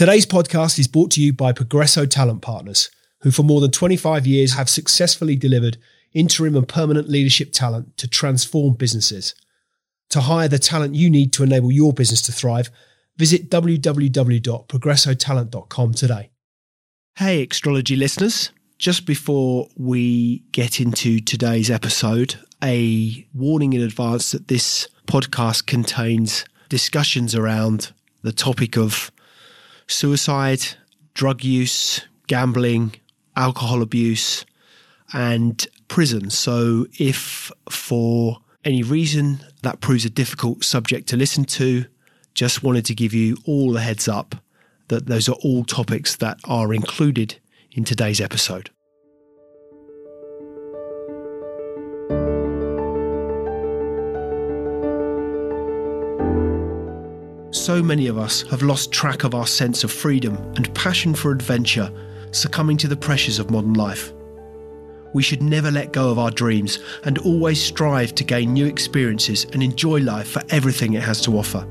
Today's podcast is brought to you by Progresso Talent Partners, who for more than 25 years have successfully delivered interim and permanent leadership talent to transform businesses. To hire the talent you need to enable your business to thrive, visit www.progressotalent.com today. Hey, Extrology listeners. Just before we get into today's episode, a warning in advance that this podcast contains discussions around the topic of suicide, drug use, gambling, alcohol abuse, and prison. So if for any reason that proves a difficult subject to listen to, just wanted to give you all the heads up that those are all topics that are included in today's episode. So many of us have lost track of our sense of freedom and passion for adventure, succumbing to the pressures of modern life. We should never let go of our dreams and always strive to gain new experiences and enjoy life for everything it has to offer.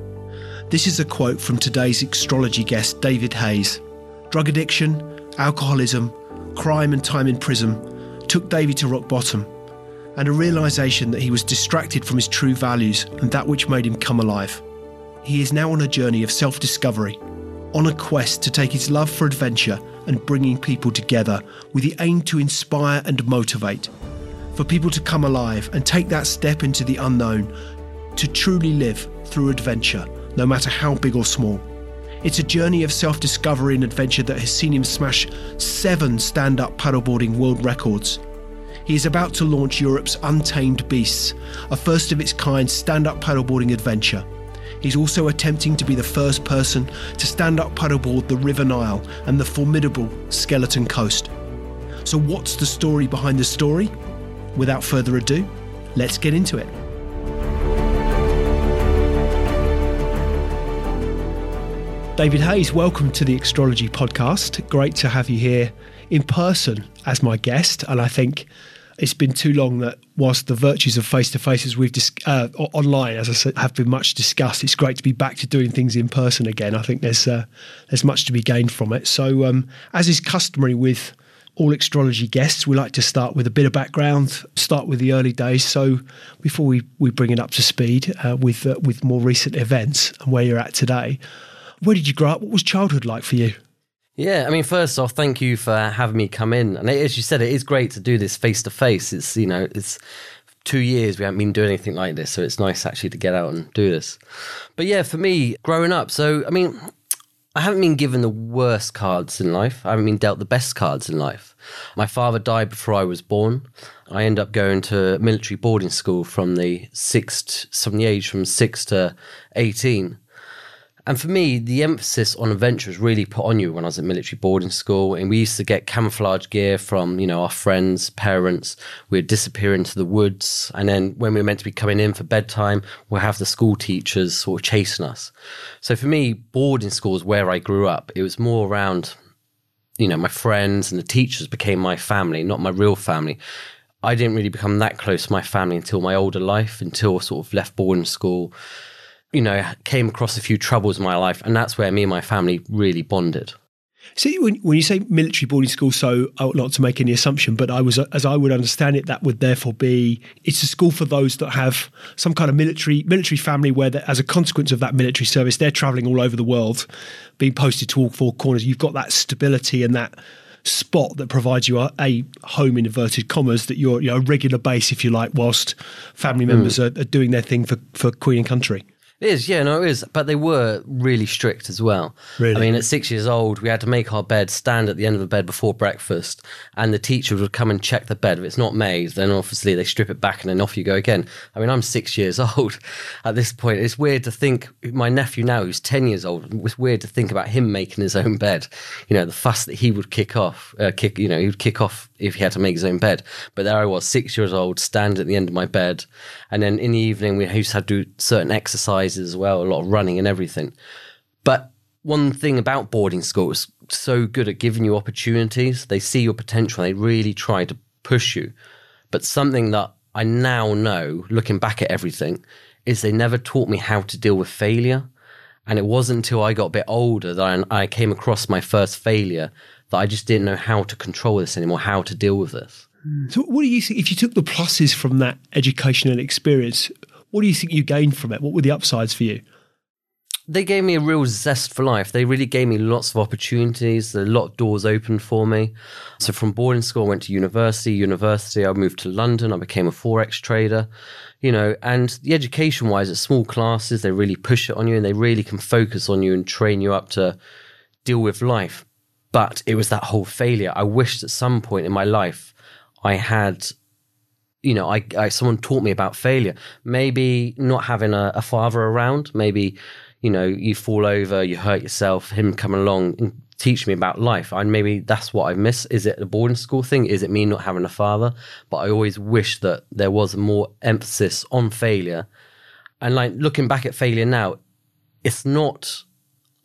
This is a quote from today's Extrology guest, David Hayes. Drug addiction, alcoholism, crime and time in prison took David to rock bottom, and a realisation that he was distracted from his true values and that which made him come alive. He is now on a journey of self-discovery, on a quest to take his love for adventure and bringing people together with the aim to inspire and motivate, for people to come alive and take that step into the unknown, to truly live through adventure, no matter how big or small. It's a journey of self-discovery and adventure that has seen him smash 7 stand-up paddleboarding world records. He is about to launch Europe's Untamed Beasts, a first-of-its-kind stand-up paddleboarding adventure. He's also attempting to be the first person to stand up paddleboard the River Nile and the formidable Skeleton Coast. So what's the story behind the story? Without further ado, let's get into it. David Hayes, welcome to the Extrology podcast. Great to have you here in person as my guest. And I think it's been too long that whilst the virtues of face-to-face as we've online, as I said, have been much discussed, it's great to be back to doing things in person again. I think there's much to be gained from it. So as is customary with all Extrology guests, we like to start with a bit of background, start with the early days. So before we bring it up to speed with more recent events and where you're at today, where did you grow up? What was childhood like for you? Yeah, I mean, first off, thank you for having me come in. And as you said, it is great to do this face-to-face. It's, you know, it's 2 years we haven't been doing anything like this, so it's nice actually to get out and do this. But yeah, for me, growing up, so, I mean, I haven't been given the worst cards in life. I haven't been dealt the best cards in life. My father died before I was born. I ended up going to military boarding school from the age from 6 to 18. And for me, the emphasis on adventure was really put on you when I was at military boarding school. And we used to get camouflage gear from, you know, our friends, parents. We'd disappear into the woods. And then when we were meant to be coming in for bedtime, we'll have the school teachers sort of chasing us. So for me, boarding school is where I grew up. It was more around, you know, my friends and the teachers became my family, not my real family. I didn't really become that close to my family until my older life, until I sort of left boarding school. You know, came across a few troubles in my life, and that's where me and my family really bonded. So when you say military boarding school, so not to make any assumption, but I was, as I would understand it, that would therefore be, it's a school for those that have some kind of military family where as a consequence of that military service, they're traveling all over the world, being posted to all four corners. You've got that stability and that spot that provides you a home, inverted commas, that you're, you know, a regular base, if you like, whilst family members are doing their thing for Queen and Country. It is, yeah, no, it is. But they were really strict as well. Really? I mean, at 6 years old, we had to make our bed, stand at the end of the bed before breakfast, and the teacher would come and check the bed. If it's not made, then obviously they strip it back and then off you go again. I mean, I'm 6 years old at this point. It's weird to think, my nephew now, who's 10 years old, it was weird to think about him making his own bed. You know, the fuss that he would kick off if he had to make his own bed. But there I was, 6 years old, standing at the end of my bed. And then in the evening, we used to have to do certain exercises as well, a lot of running and everything. But one thing about boarding school is so good at giving you opportunities. They see your potential. They really try to push you. But something that I now know, looking back at everything, is they never taught me how to deal with failure. And it wasn't until I got a bit older that I came across my first failure that I just didn't know how to control this anymore, how to deal with this. So what do you think, if you took the pluses from that educational experience, what do you think you gained from it? What were the upsides for you? They gave me a real zest for life. They really gave me lots of opportunities. A lot of doors opened for me. So from boarding school, I went to university. I moved to London. I became a Forex trader, you know, and the education-wise, it's small classes. They really push it on you and they really can focus on you and train you up to deal with life. But it was that whole failure. I wished at some point in my life I had, you know, someone taught me about failure. Maybe not having a father around, maybe... you know, you fall over, you hurt yourself, him coming along and teach me about life. And maybe that's what I miss. Is it the boarding school thing? Is it me not having a father? But I always wish that there was more emphasis on failure. And like looking back at failure now, it's not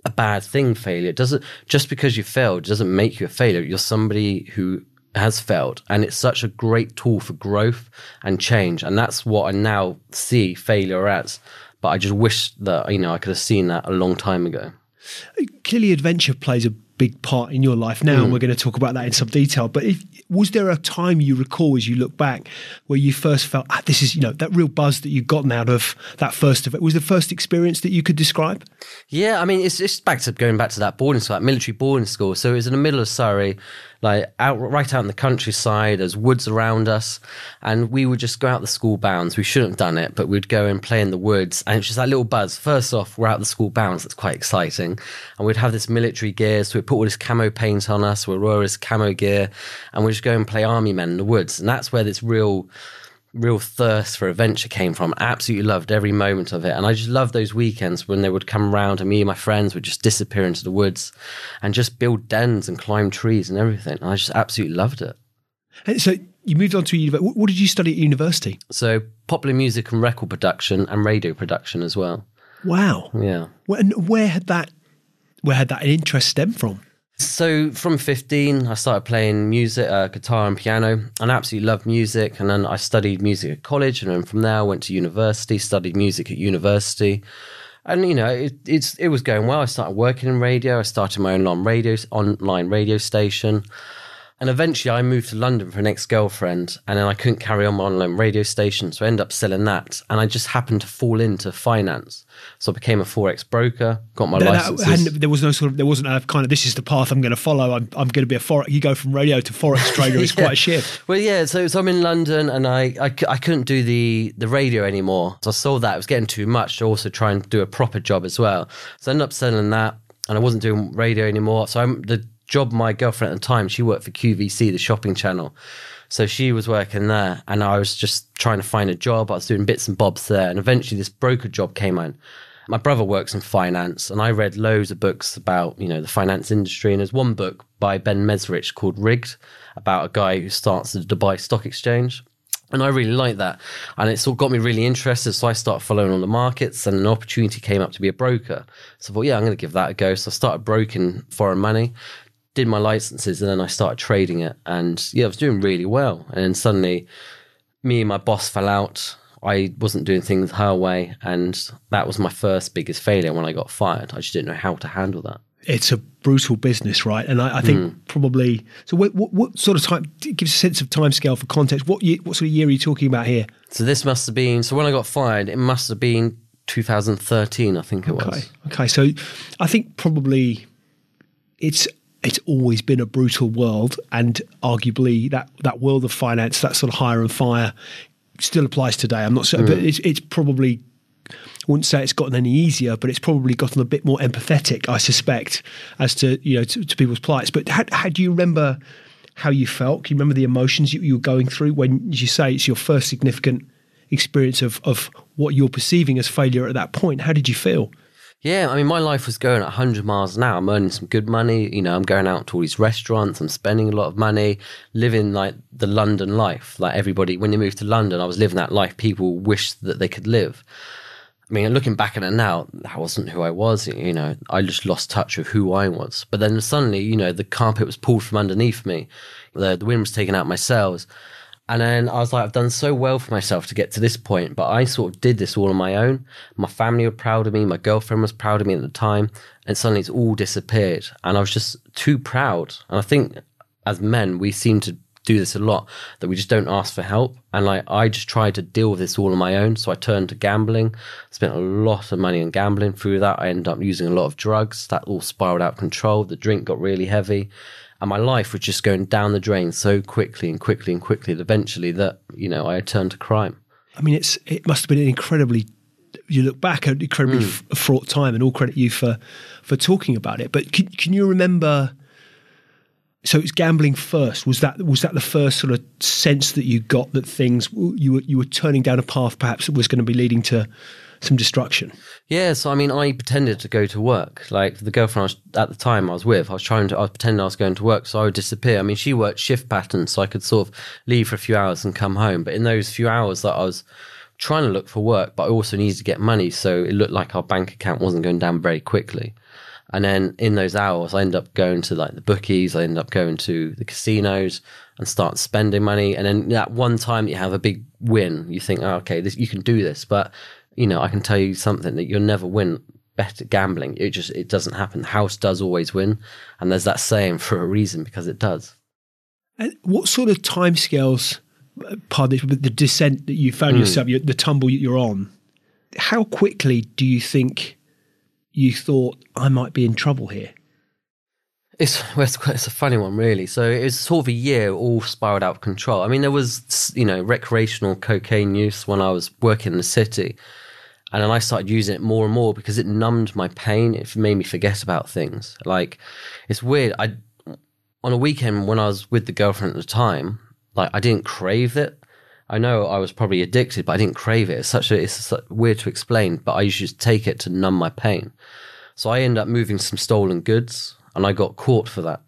a bad thing, failure. It doesn't, just because you failed doesn't make you a failure. You're somebody who has failed. And it's such a great tool for growth and change. And that's what I now see failure as. But I just wish that, you know, I could have seen that a long time ago. Clearly, adventure plays a big part in your life now, and we're going to talk about that in some detail. But was there a time you recall as you look back where you first felt, this is, you know, that real buzz that you've gotten out of that first event? Was the first experience that you could describe? Yeah, I mean, it's going back to that boarding school, that military boarding school. So it was in the middle of Surrey, like right out in the countryside. There's woods around us, and we would just go out the school bounds. We shouldn't have done it, but we'd go and play in the woods, and it's just that little buzz. First off, we're out the school bounds. That's quite exciting. And we'd have this military gear, so we'd put all this camo paint on us. We'd wear this camo gear, and we'd just go and play army men in the woods. And that's where this real thirst for adventure came from. I absolutely loved every moment of it. And I just loved those weekends when they would come around and me and my friends would just disappear into the woods and just build dens and climb trees and everything. And I just absolutely loved it. And so you moved on to university. What did you study at university? So popular music and record production and radio production as well. Wow. Yeah. And where had that interest stemmed from? So from 15, I started playing music, guitar and piano, and I absolutely loved music. And then I studied music at college, and then from there I went to university, studied music at university. And, you know, it was going well. I started working in radio. I started my own online radio station. And eventually I moved to London for an ex-girlfriend, and then I couldn't carry on my online radio station, so I ended up selling that. And I just happened to fall into finance. So I became a Forex broker, got my licenses. And there wasn't a kind of, this is the path I'm going to follow. I'm going to be a Forex. You go from radio to Forex trader. It's quite a shift. Well, yeah. So I'm in London, and I couldn't do the radio anymore. So I saw that it was getting too much to also try and do a proper job as well. So I ended up selling that, and I wasn't doing radio anymore. So the job my girlfriend at the time, she worked for QVC, the shopping channel. So she was working there, and I was just trying to find a job. I was doing bits and bobs there, and eventually this broker job came in. My brother works in finance, and I read loads of books about, you know, the finance industry. And there's one book by Ben Mesrich called Rigged, about a guy who starts the Dubai Stock Exchange. And I really liked that, and it sort of got me really interested. So I started following all the markets, and an opportunity came up to be a broker. So I thought, yeah, I'm going to give that a go. So I started broking foreign money, did my licenses, and then I started trading it. And yeah, I was doing really well. And then suddenly me and my boss fell out. I wasn't doing things her way. And that was my first biggest failure when I got fired. I just didn't know how to handle that. It's a brutal business, right? And I think probably, so what sort of time, it gives a sense of timescale for context. What sort of year are you talking about here? So this must have been, so when I got fired, it must have been 2013, I think it was. Okay, so I think probably it's always been a brutal world, and arguably that world of finance, that sort of hire and fire, still applies today. I'm not certain, but it's probably, I wouldn't say it's gotten any easier, but it's probably gotten a bit more empathetic, I suspect, as to, you know, to people's plights. But how do you remember how you felt? Can you remember the emotions you were going through when, as you say, it's your first significant experience of what you're perceiving as failure at that point? How did you feel? Yeah, I mean, my life was going at 100 miles an hour. I'm earning some good money. You know, I'm going out to all these restaurants. I'm spending a lot of money, living like the London life. Like everybody, when they moved to London, I was living that life people wished that they could live. I mean, looking back at it now, that wasn't who I was. You know, I just lost touch of who I was. But then suddenly, you know, the carpet was pulled from underneath me. The wind was taken out of my sails. And then I was like, I've done so well for myself to get to this point, but I sort of did this all on my own. My family were proud of me. My girlfriend was proud of me at the time. And suddenly it's all disappeared. And I was just too proud. And I think as men, we seem to do this a lot, that we just don't ask for help. And like, I just tried to deal with this all on my own. So I turned to gambling, spent a lot of money on gambling. Through that, I ended up using a lot of drugs. That all spiraled out of control. The drink got really heavy. And my life was just going down the drain so quickly and quickly and quickly that eventually that, you know, I turned to crime. I mean, it must have been an incredibly, you look back, an incredibly fraught time, and all credit you for talking about it. But can you remember, so it's gambling first. Was that the first sort of sense that you got that things, you were turning down a path perhaps that was going to be leading to some destruction? Yeah, so I mean, I pretended to go to work. Like the girlfriend I was pretending I was going to work, so I would disappear. I mean, she worked shift patterns, so I could sort of leave for a few hours and come home. But in those few hours that I was trying to look for work, but I also needed to get money, so it looked like our bank account wasn't going down very quickly. And then in those hours, I ended up going to like the bookies, I ended up going to the casinos and start spending money. And then that one time you have a big win, you think, oh, okay, you can do this. But you know, I can tell you something, that you'll never win bet at gambling. It doesn't happen. The house does always win. And there's that saying for a reason, because it does. And what sort of timescales, pardon this, but the descent that you found yourself, the tumble you're on, how quickly do you think you thought, I might be in trouble here? It's a funny one, really. So it was sort of a year all spiraled out of control. I mean, there was, you know, recreational cocaine use when I was working in the city. And then I started using it more and more because it numbed my pain. It made me forget about things. Like, it's weird. On a weekend when I was with the girlfriend at the time, like, I didn't crave it. I know I was probably addicted, but I didn't crave it. It's weird to explain, but I used to just take it to numb my pain. So I ended up moving some stolen goods, and I got caught for that.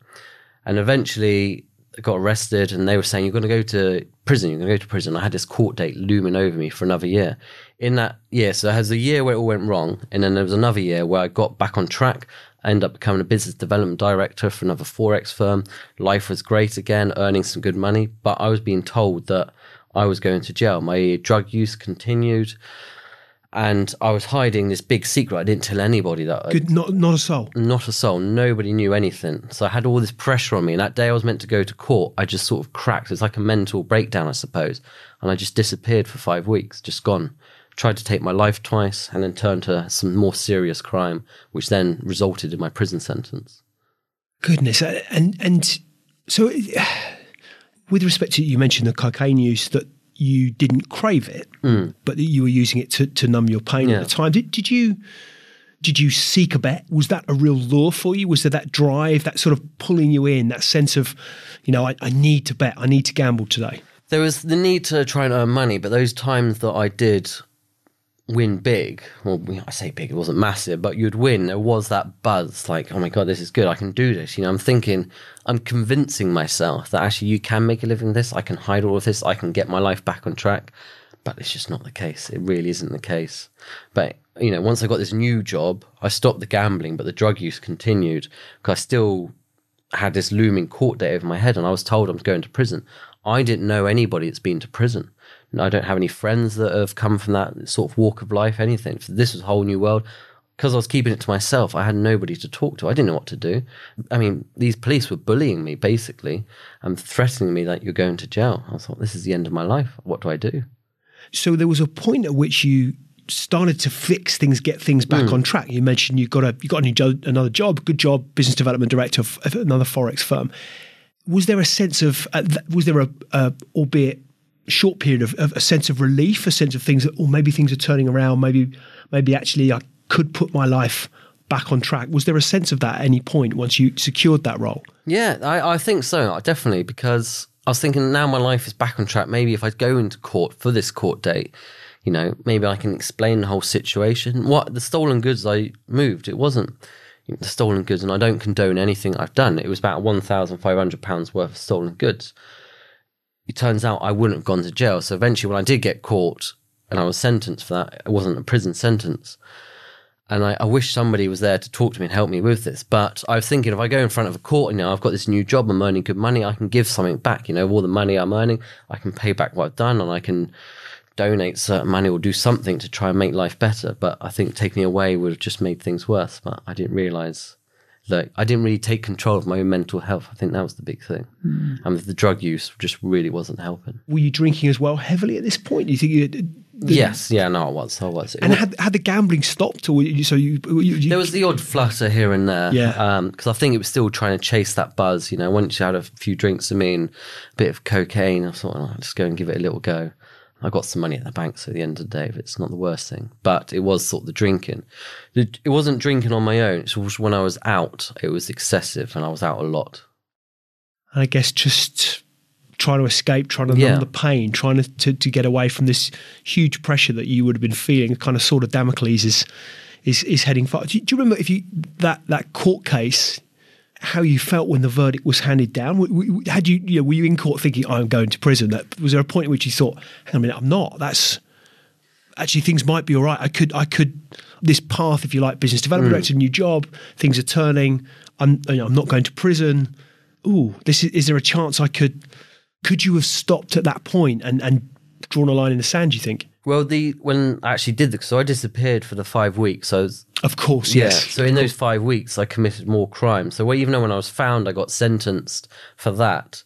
And eventually got arrested, and they were saying, you're going to go to prison. You're going to go to prison. I had this court date looming over me for another year. In that year, so there was a year where it all went wrong. And then there was another year where I got back on track. I ended up becoming a business development director for another Forex firm. Life was great again, earning some good money. But I was being told that I was going to jail. My drug use continued. And I was hiding this big secret. I didn't tell anybody that. Not a soul. Not a soul. Nobody knew anything. So I had all this pressure on me. And that day I was meant to go to court, I just sort of cracked. It's like a mental breakdown, I suppose. And I just disappeared for 5 weeks, just gone. Tried to take my life twice and then turned to some more serious crime, which then resulted in my prison sentence. Goodness. And so with respect to, you mentioned the cocaine use, that you didn't crave it, but you were using it to numb your pain at the time. Did you seek a bet? Was that a real lure for you? Was there that drive, that sort of pulling you in, that sense of, you know, I need to bet, I need to gamble today? There was the need to try and earn money, but those times that I did win big, well, I say big, it wasn't massive, but you'd win, there was that buzz, like, oh my God, this is good, I can do this. You know, I'm thinking, I'm convincing myself that actually you can make a living this, I can hide all of this, I can get my life back on track. But it's just not the case. It really isn't the case. But, you know, once I got this new job, I stopped the gambling, but the drug use continued because I still had this looming court date over my head, and I was told I'm going to prison. I didn't know anybody that's been to prison. I don't have any friends that have come from that sort of walk of life, anything. This was a whole new world. Because I was keeping it to myself, I had nobody to talk to. I didn't know what to do. I mean, these police were bullying me, basically, and threatening me that you're going to jail. I thought, this is the end of my life. What do I do? So there was a point at which you started to fix things, get things back on track. You mentioned you got another job, good job, business development director of another Forex firm. Was there a sense of, albeit short period of a sense of relief, a sense of things that, oh, maybe things are turning around, maybe actually I could put my life back on track? Was there a sense of that at any point once you secured that role? Yeah, I think so, definitely, because I was thinking, now my life is back on track. Maybe if I go into court for this court date, you know, maybe I can explain the whole situation. What the stolen goods I moved, it wasn't the stolen goods, and I don't condone anything I've done. It was about £1,500 worth of stolen goods. It turns out I wouldn't have gone to jail. So eventually when I did get caught and I was sentenced for that, it wasn't a prison sentence. And I wish somebody was there to talk to me and help me with this. But I was thinking, if I go in front of a court and, you know, I've got this new job, I'm earning good money, I can give something back. You know, all the money I'm earning, I can pay back what I've done, and I can donate certain money or do something to try and make life better. But I think taking it away would have just made things worse. But I didn't realise, like, I didn't really take control of my own mental health. I think that was the big thing. Mm. And the drug use just really wasn't helping. Were you drinking as well heavily at this point? Do you think you... Yes, yeah, no, I was. And had the gambling stopped, or so you there was the odd flutter here and there, yeah. Because I think it was still trying to chase that buzz. You know, once you had a few drinks of me and a bit of cocaine, I thought, I'll just go and give it a little go. I got some money at the bank, so at the end of the day, it's not the worst thing. But it was sort of the drinking. It wasn't drinking on my own. It was when I was out, it was excessive, and I was out a lot. And I guess just trying to escape, trying to numb the pain, trying to get away from this huge pressure that you would have been feeling, kind of sort of Damocles is heading far. Do you remember if you that court case, how you felt when the verdict was handed down? Had you, were you in court thinking, I'm going to prison? Was there a point at which you thought, hang on a minute, I'm not. That's actually, things might be all right. I could this path, if you like, business development director, new job, things are turning. I'm not going to prison. Ooh, is there a chance I could? Could you have stopped at that point and drawn a line in the sand, do you think? Well, when I actually did so I disappeared for the 5 weeks. So of course, yes. Yeah, so in those 5 weeks, I committed more crime. So even though when I was found, I got sentenced for that,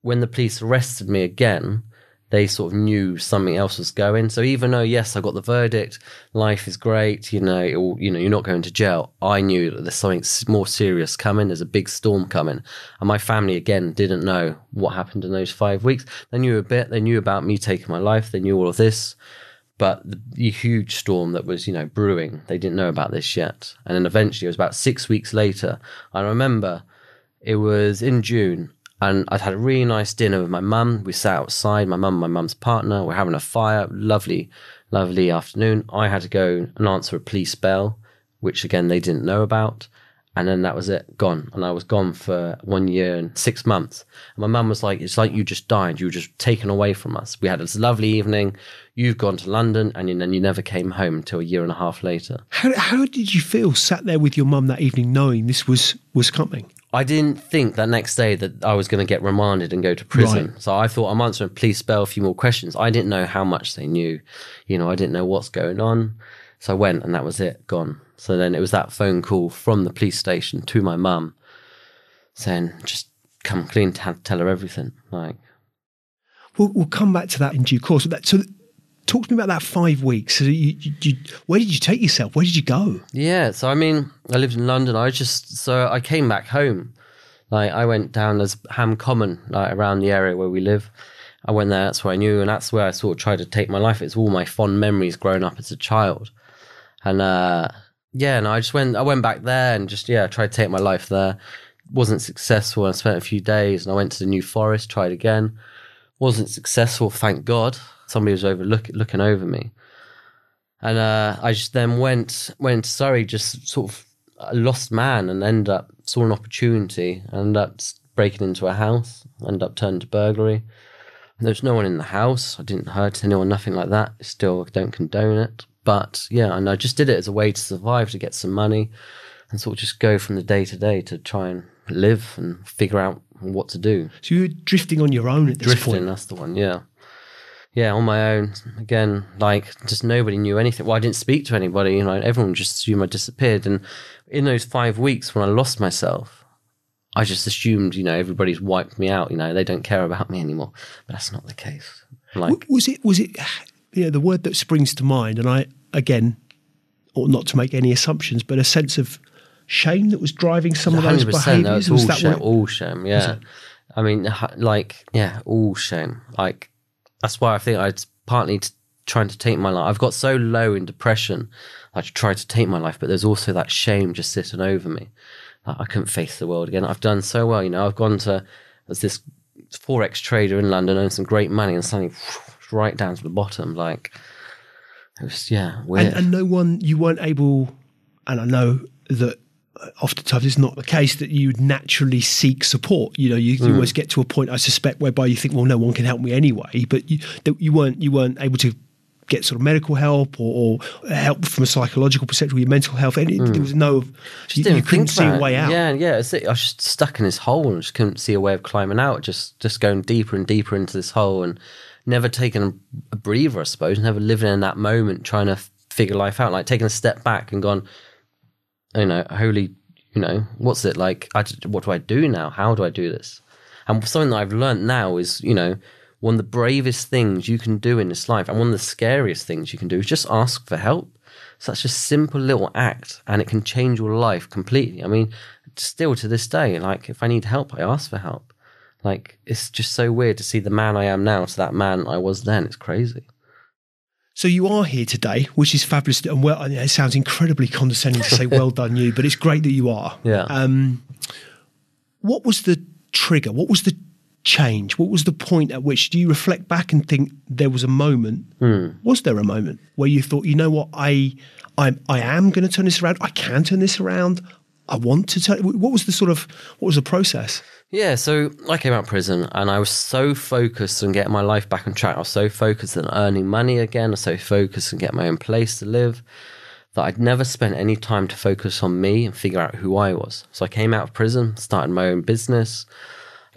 when the police arrested me again, they sort of knew something else was going. So even though, yes, I got the verdict, life is great, you're not going to jail, I knew that there's something more serious coming, there's a big storm coming. And my family, again, didn't know what happened in those 5 weeks. They knew a bit, they knew about me taking my life, they knew all of this. But the huge storm that was, brewing, they didn't know about this yet. And then eventually, it was about 6 weeks later, I remember it was in June, and I'd had a really nice dinner with my mum. We sat outside, my mum and my mum's partner. We're having a fire. Lovely, lovely afternoon. I had to go and answer a police bell, which, again, they didn't know about. And then that was it, gone. And I was gone for 1 year and 6 months. And my mum was like, it's like you just died. You were just taken away from us. We had this lovely evening. You've gone to London, and then you never came home until 1.5 years later. How did you feel sat there with your mum that evening knowing this was coming? I didn't think that next day that I was going to get remanded and go to prison. Right. So I thought, I'm answering police bell, a few more questions. I didn't know how much they knew. I didn't know what's going on. So I went, and that was it, gone. So then it was that phone call from the police station to my mum saying, just come clean, tell her everything. Like, we'll come back to that in due course. So talk to me about that 5 weeks. So where did you take yourself? Where did you go? Yeah, so I lived in London. So I came back home. Like, I went down as Ham Common, like, around the area where we live. I went there, that's where I knew, and that's where I sort of tried to take my life. It's all my fond memories growing up as a child. And I went back there and tried to take my life there. Wasn't successful. I spent a few days and I went to the New Forest, tried again. Wasn't successful, thank God. Somebody was looking over me. And I just then went to Surrey, just sort of a lost man, and saw an opportunity, ended up breaking into a house, ended up turning to burglary. And there's no one in the house. I didn't hurt anyone, nothing like that. Still, I don't condone it. But yeah, and I just did it as a way to survive, to get some money and sort of just go from the day to day to try and live and figure out what to do. So you were drifting on your own at this point? Drifting, that's the one, yeah. Yeah, on my own. Again, like, just nobody knew anything. Well, I didn't speak to anybody. Everyone just assumed I disappeared. And in those 5 weeks when I lost myself, I just assumed, everybody's wiped me out. They don't care about me anymore. But that's not the case. Like, was it? The word that springs to mind, and I, again, ought not to make any assumptions, but a sense of shame that was driving some of those behaviours. All shame. Yeah. All shame. Like, that's why I think I'd partly trying to take my life. I've got so low in depression, I tried to take my life, but there's also that shame just sitting over me. I couldn't face the world again. I've done so well, I've gone to, there's this Forex trader in London, earned some great money, and suddenly right down to the bottom. Like, it was, weird. And you weren't able, and I know that oftentimes it's not the case that you'd naturally seek support. You always get to a point, I suspect, whereby you think, well, no one can help me anyway. But you weren't able to get sort of medical help or help from a psychological perspective, your mental health. There was no, you couldn't see a way out. Yeah. I was just stuck in this hole and just couldn't see a way of climbing out, just going deeper and deeper into this hole and never taking a breather, I suppose, never living in that moment, trying to figure life out, like taking a step back and gone, what's it like? What do I do now? How do I do this? And something that I've learned now is, one of the bravest things you can do in this life and one of the scariest things you can do is just ask for help. Such a simple little act and it can change your life completely. I mean, still to this day, like if I need help, I ask for help. Like it's just so weird to see the man I am now to that man I was then. It's crazy. So you are here today, which is fabulous. And well, it sounds incredibly condescending to say well done you, but it's great that you are. Yeah. What was the trigger? What was the change? What was the point at which, do you reflect back and think there was a moment? Was there a moment where you thought, you know what, I am going to turn this around. I can turn this around. I want to turn. What was the process? Yeah. So I came out of prison and I was so focused on getting my life back on track. I was so focused on earning money again. I was so focused on getting my own place to live that I'd never spent any time to focus on me and figure out who I was. So I came out of prison, started my own business,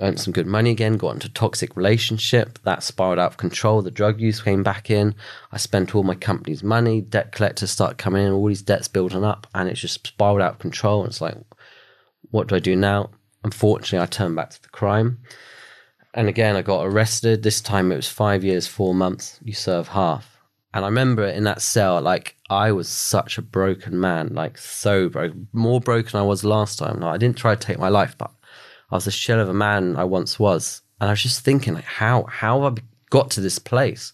earned some good money again, got into a toxic relationship. That spiraled out of control. The drug use came back in. I spent all my company's money. Debt collectors start coming in. All these debts building up. And it's just spiraled out of control. And it's like, what do I do now? Unfortunately, I turned back to the crime. And again, I got arrested. This time it was 5 years, 4 months. You serve half. And I remember in that cell, like, I was such a broken man. Like, so broken. More broken than I was last time. Like, I didn't try to take my life, but I was a shell of a man I once was. And I was just thinking, like, how have I got to this place?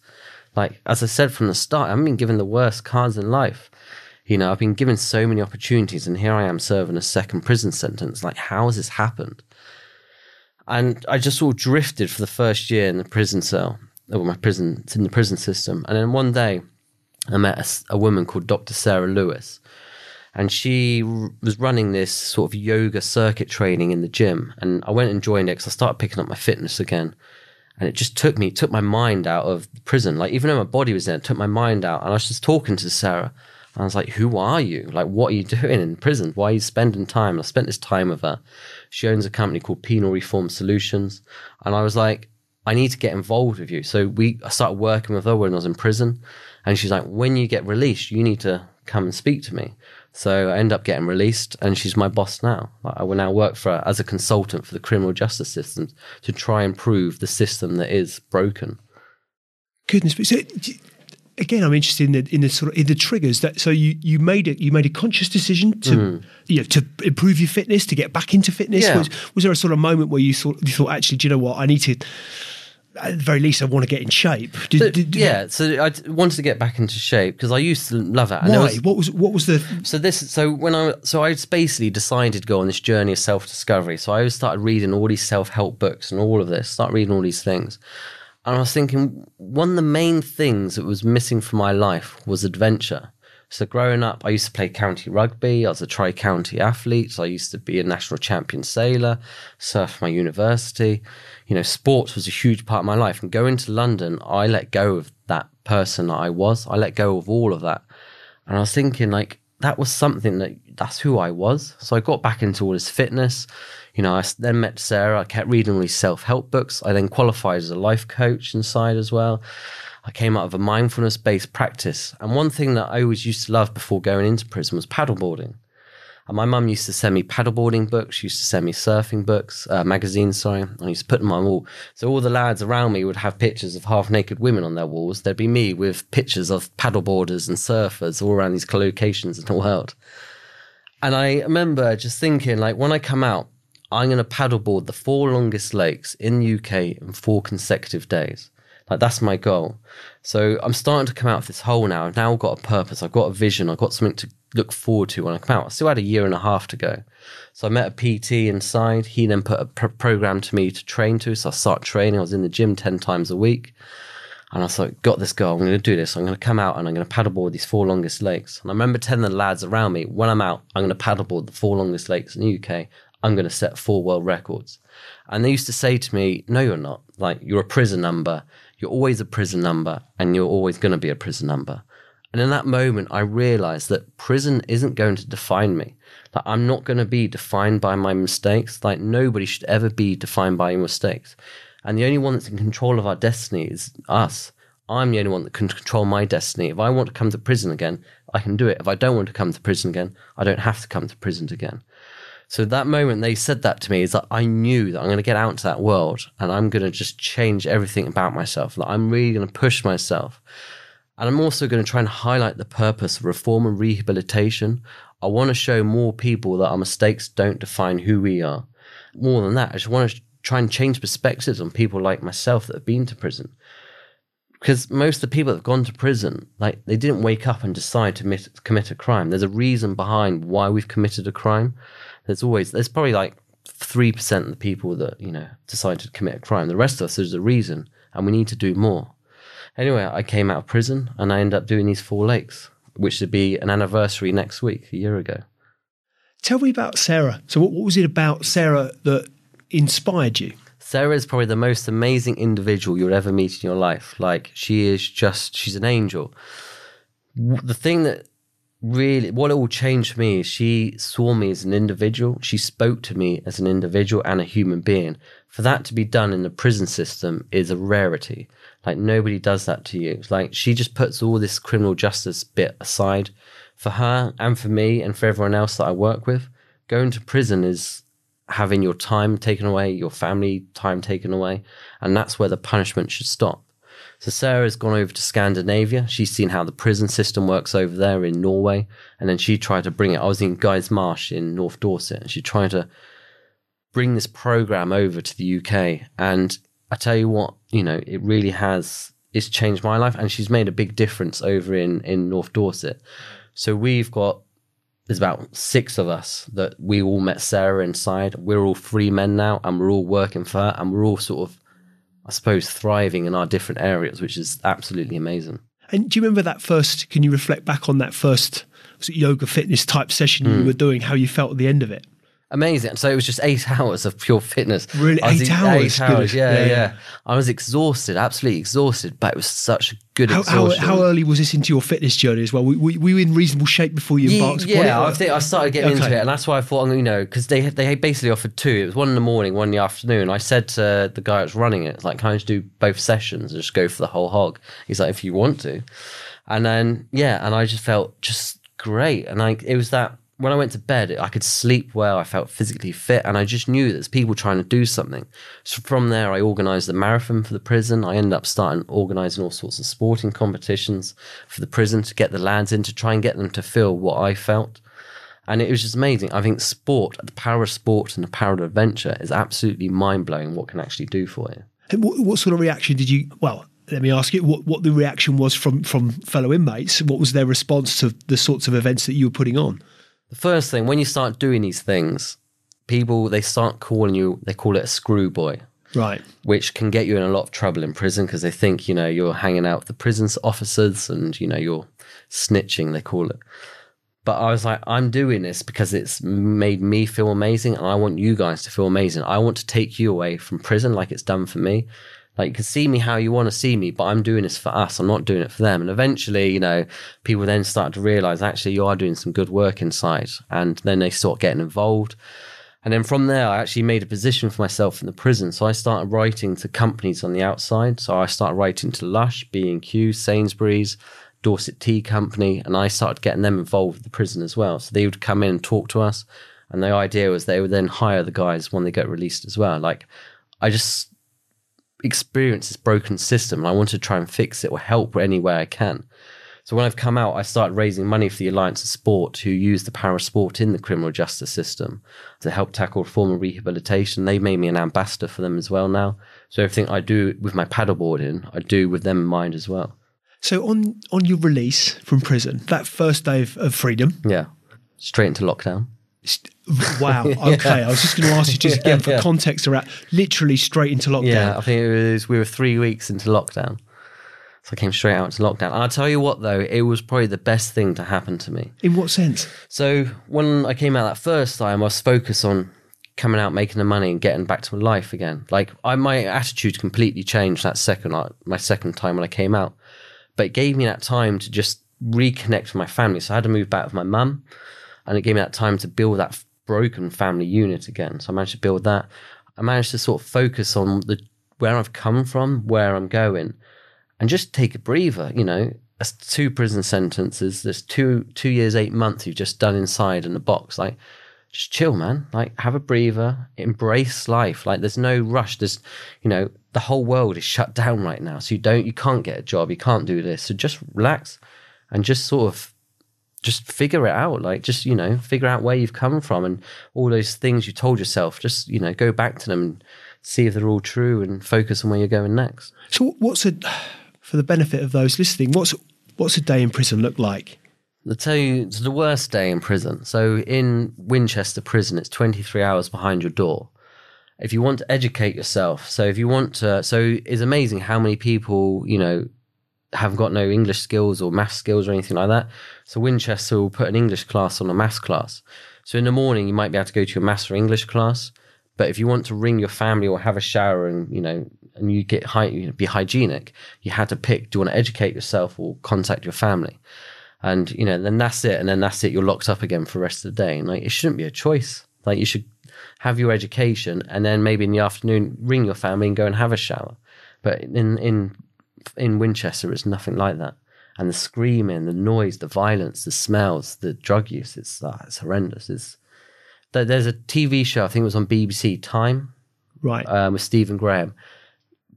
Like, as I said from the start, I've been given the worst cards in life. I've been given so many opportunities and here I am serving a second prison sentence. Like, how has this happened? And I just all drifted for the first year in the prison cell, in the prison system. And then one day I met a woman called Dr. Sarah Lewis. And she was running this sort of yoga circuit training in the gym. And I went and joined it because I started picking up my fitness again. And it just took my mind out of prison. Like, even though my body was there, it took my mind out. And I was just talking to Sarah. And I was like, who are you? Like, what are you doing in prison? Why are you spending time? And I spent this time with her. She owns a company called Penal Reform Solutions. And I was like, I need to get involved with you. So I started working with her when I was in prison. And she's like, when you get released, you need to come and speak to me. So I end up getting released and she's my boss now. I will now work for her as a consultant for the criminal justice system to try and improve the system that is broken. Goodness. But so, again, I'm interested in the triggers that, so you made a conscious decision to, to improve your fitness, to get back into fitness. Yeah. Was there a sort of moment where you thought, actually, do you know what? I need to, at the very least, I want to get in shape. So I wanted to get back into shape because I used to love it. And why? So I basically decided to go on this journey of self-discovery. So I started reading all these self-help books and all of this, started reading all these things. And I was thinking, one of the main things that was missing from my life was adventure. So growing up, I used to play county rugby. I was a tri-county athlete. So I used to be a national champion sailor, surf my university. Sports was a huge part of my life. And going to London, I let go of that person that I was. I let go of all of that. And I was thinking, like, that was something that's who I was. So I got back into all this fitness. I then met Sarah. I kept reading all these self-help books. I then qualified as a life coach inside as well. I came out of a mindfulness-based practice. And one thing that I always used to love before going into prison was paddleboarding. And my mum used to send me paddleboarding books. She used to send me surfing books, magazines, sorry. And I used to put them on all. So all the lads around me would have pictures of half-naked women on their walls. There'd be me with pictures of paddleboarders and surfers all around these locations in the world. And I remember just thinking, like, when I come out, I'm going to paddleboard the 4 longest lakes in the UK in 4 consecutive days. Like, that's my goal. So I'm starting to come out of this hole now. I've now got a purpose. I've got a vision. I've got something to look forward to when I come out. I still had a year and a half to go. So I met a PT inside. He then put a program to me to train to. So I started training. I was in the gym 10 times a week. And I was like, got this goal. I'm going to do this. I'm going to come out and I'm going to paddleboard these 4 longest lakes. And I remember telling the lads around me, when I'm out, I'm going to paddleboard the 4 longest lakes in the UK. I'm going to set 4 world records. And they used to say to me, no, you're not. Like, you're a prison number. You're always a prison number and you're always going to be a prison number. And in that moment, I realized that prison isn't going to define me. Like, I'm not going to be defined by my mistakes. Like, nobody should ever be defined by your mistakes. And the only one that's in control of our destiny is us. I'm the only one that can control my destiny. If I want to come to prison again, I can do it. If I don't want to come to prison again, I don't have to come to prison again. So that moment they said that to me is that I knew that I'm going to get out into that world and I'm going to just change everything about myself. Like, I'm really going to push myself. And I'm also going to try and highlight the purpose of reform and rehabilitation. I want to show more people that our mistakes don't define who we are. More than that, I just want to try and change perspectives on people like myself that have been to prison. Because most of the people that have gone to prison, like, they didn't wake up and decide to commit a crime. There's a reason behind why we've committed a crime. There's probably like 3% of the people that, you know, decide to commit a crime. The rest of us, there's a reason, and we need to do more. Anyway, I came out of prison and I ended up doing these 4 lakes, which would be an anniversary next week, a year ago. Tell me about Sarah. So what was it about Sarah that inspired you? Sarah is probably the most amazing individual you'll ever meet in your life. Like, she's an angel. The thing that really, what it all changed for me is she saw me as an individual. She spoke to me as an individual and a human being. For that to be done in the prison system is a rarity. Like, nobody does that to you. Like, she just puts all this criminal justice bit aside. For her and for me and for everyone else that I work with, going to prison is having your time taken away, your family time taken away, and that's where the punishment should stop. So Sarah's gone over to Scandinavia. She's seen how the prison system works over there in Norway, and then she tried to bring it. I was in Guy's Marsh in North Dorset, and she tried to bring this program over to the UK. And I tell you what, you know, it really has, it's changed my life, and she's made a big difference over in North Dorset. So we've got, there's about 6 of us that we all met Sarah inside. We're all free men now, and we're all working for her, and we're all sort of, I suppose, thriving in our different areas, which is absolutely amazing. And do you remember that first, can you reflect back on that first yoga fitness type session you were doing, how you felt at the end of it? Amazing. So it was just 8 hours of pure fitness. Really? 8 hours? 8 hours, yeah. I was exhausted, absolutely exhausted, but it was such a good exhaustion. How early was this into your fitness journey as well? Were you in reasonable shape before you embarked? Yeah, I think I started getting into it, and that's why I thought, you know, because they basically offered 2. It was 1 in the morning, 1 in the afternoon. I said to the guy that was running it, like, can I just do both sessions and just go for the whole hog? He's like, if you want to. And then, yeah, and I just felt just great. And it was that, when I went to bed, I could sleep well, I felt physically fit, and I just knew there's people trying to do something. So from there, I organised the marathon for the prison. I ended up organising all sorts of sporting competitions for the prison to get the lads in, to try and get them to feel what I felt. And it was just amazing. I think sport, the power of sport and the power of adventure is absolutely mind-blowing what can actually do for you. And what sort of reaction did you, well, let me ask you what the reaction was from fellow inmates? What was their response to the sorts of events that you were putting on? The first thing, when you start doing these things, people, they start calling you, they call it a screw boy. Right. Which can get you in a lot of trouble in prison because they think, you know, you're hanging out with the prison officers and, you know, you're snitching, they call it. But I was like, I'm doing this because it's made me feel amazing and I want you guys to feel amazing. I want to take you away from prison like it's done for me. Like, you can see me how you want to see me, but I'm doing this for us. I'm not doing it for them. And eventually, you know, people then start to realize, actually, you are doing some good work inside. And then they start getting involved. And then from there, I actually made a position for myself in the prison. So I started writing to companies on the outside. So I started writing to Lush, B&Q, Sainsbury's, Dorset Tea Company. And I started getting them involved with the prison as well. So they would come in and talk to us. And the idea was they would then hire the guys when they get released as well. Like, I just experience this broken system and I want to try and fix it or help any way I can. So when I've come out, I started raising money for the Alliance of Sport, who use the power of sport in the criminal justice system to help tackle reform and rehabilitation. They made me an ambassador for them as well now. So everything I do with my paddleboarding, I do with them in mind as well. So on your release from prison, that first day of freedom. Yeah. Straight into lockdown. Wow. Okay. Yeah. I was just going to ask you just again for context around literally straight into lockdown. Yeah, I think it was, we were 3 weeks into lockdown. So I came straight out into lockdown. And I'll tell you what though, it was probably the best thing to happen to me. In what sense? So when I came out that first time, I was focused on coming out, making the money and getting back to life again. Like my attitude completely changed that my second time when I came out. But it gave me that time to just reconnect with my family. So I had to move back with my mum, and it gave me that time to build that broken family unit again. So I managed to build that. I managed to sort of focus on where I've come from, where I'm going, and just take a breather. You know, that's 2 prison sentences. There's 2 years, 8 months you've just done inside in a box. Like, just chill, man. Like, have a breather, embrace life. Like, there's no rush. There's, you know, the whole world is shut down right now. So you can't get a job. You can't do this. So just relax and just sort of just figure it out. Like, just, you know, figure out where you've come from, and all those things you told yourself, just, you know, go back to them and see if they're all true and focus on where you're going next. So for the benefit of those listening, what's a day in prison look like? I'll tell you, it's the worst day in prison. So in Winchester prison, it's 23 hours behind your door. If you want to educate yourself, so it's amazing how many people, you know, have got no English skills or math skills or anything like that. So Winchester will put an English class on a maths class. So in the morning, you might be able to go to your maths or English class. But if you want to ring your family or have a shower and, you know, and you get be hygienic, you had to pick, do you want to educate yourself or contact your family? And, you know, then that's it. And then that's it. You're locked up again for the rest of the day. And, like, it shouldn't be a choice. Like, you should have your education and then maybe in the afternoon ring your family and go and have a shower. But in Winchester, it's nothing like that. And the screaming, the noise, the violence, the smells, the drug use, it's horrendous. There's a TV show, I think it was on BBC, Time, right, with Stephen Graham.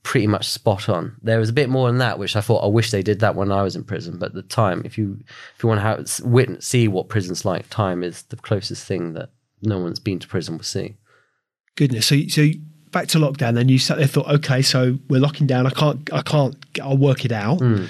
Pretty much spot on. There was a bit more than that, which I thought, I wish they did that when I was in prison. But the Time, if you want to see what prison's like, Time is the closest thing that no one's been to prison will see. Goodness. So back to lockdown, then you sat there and thought, okay, so we're locking down. I'll work it out. Mm.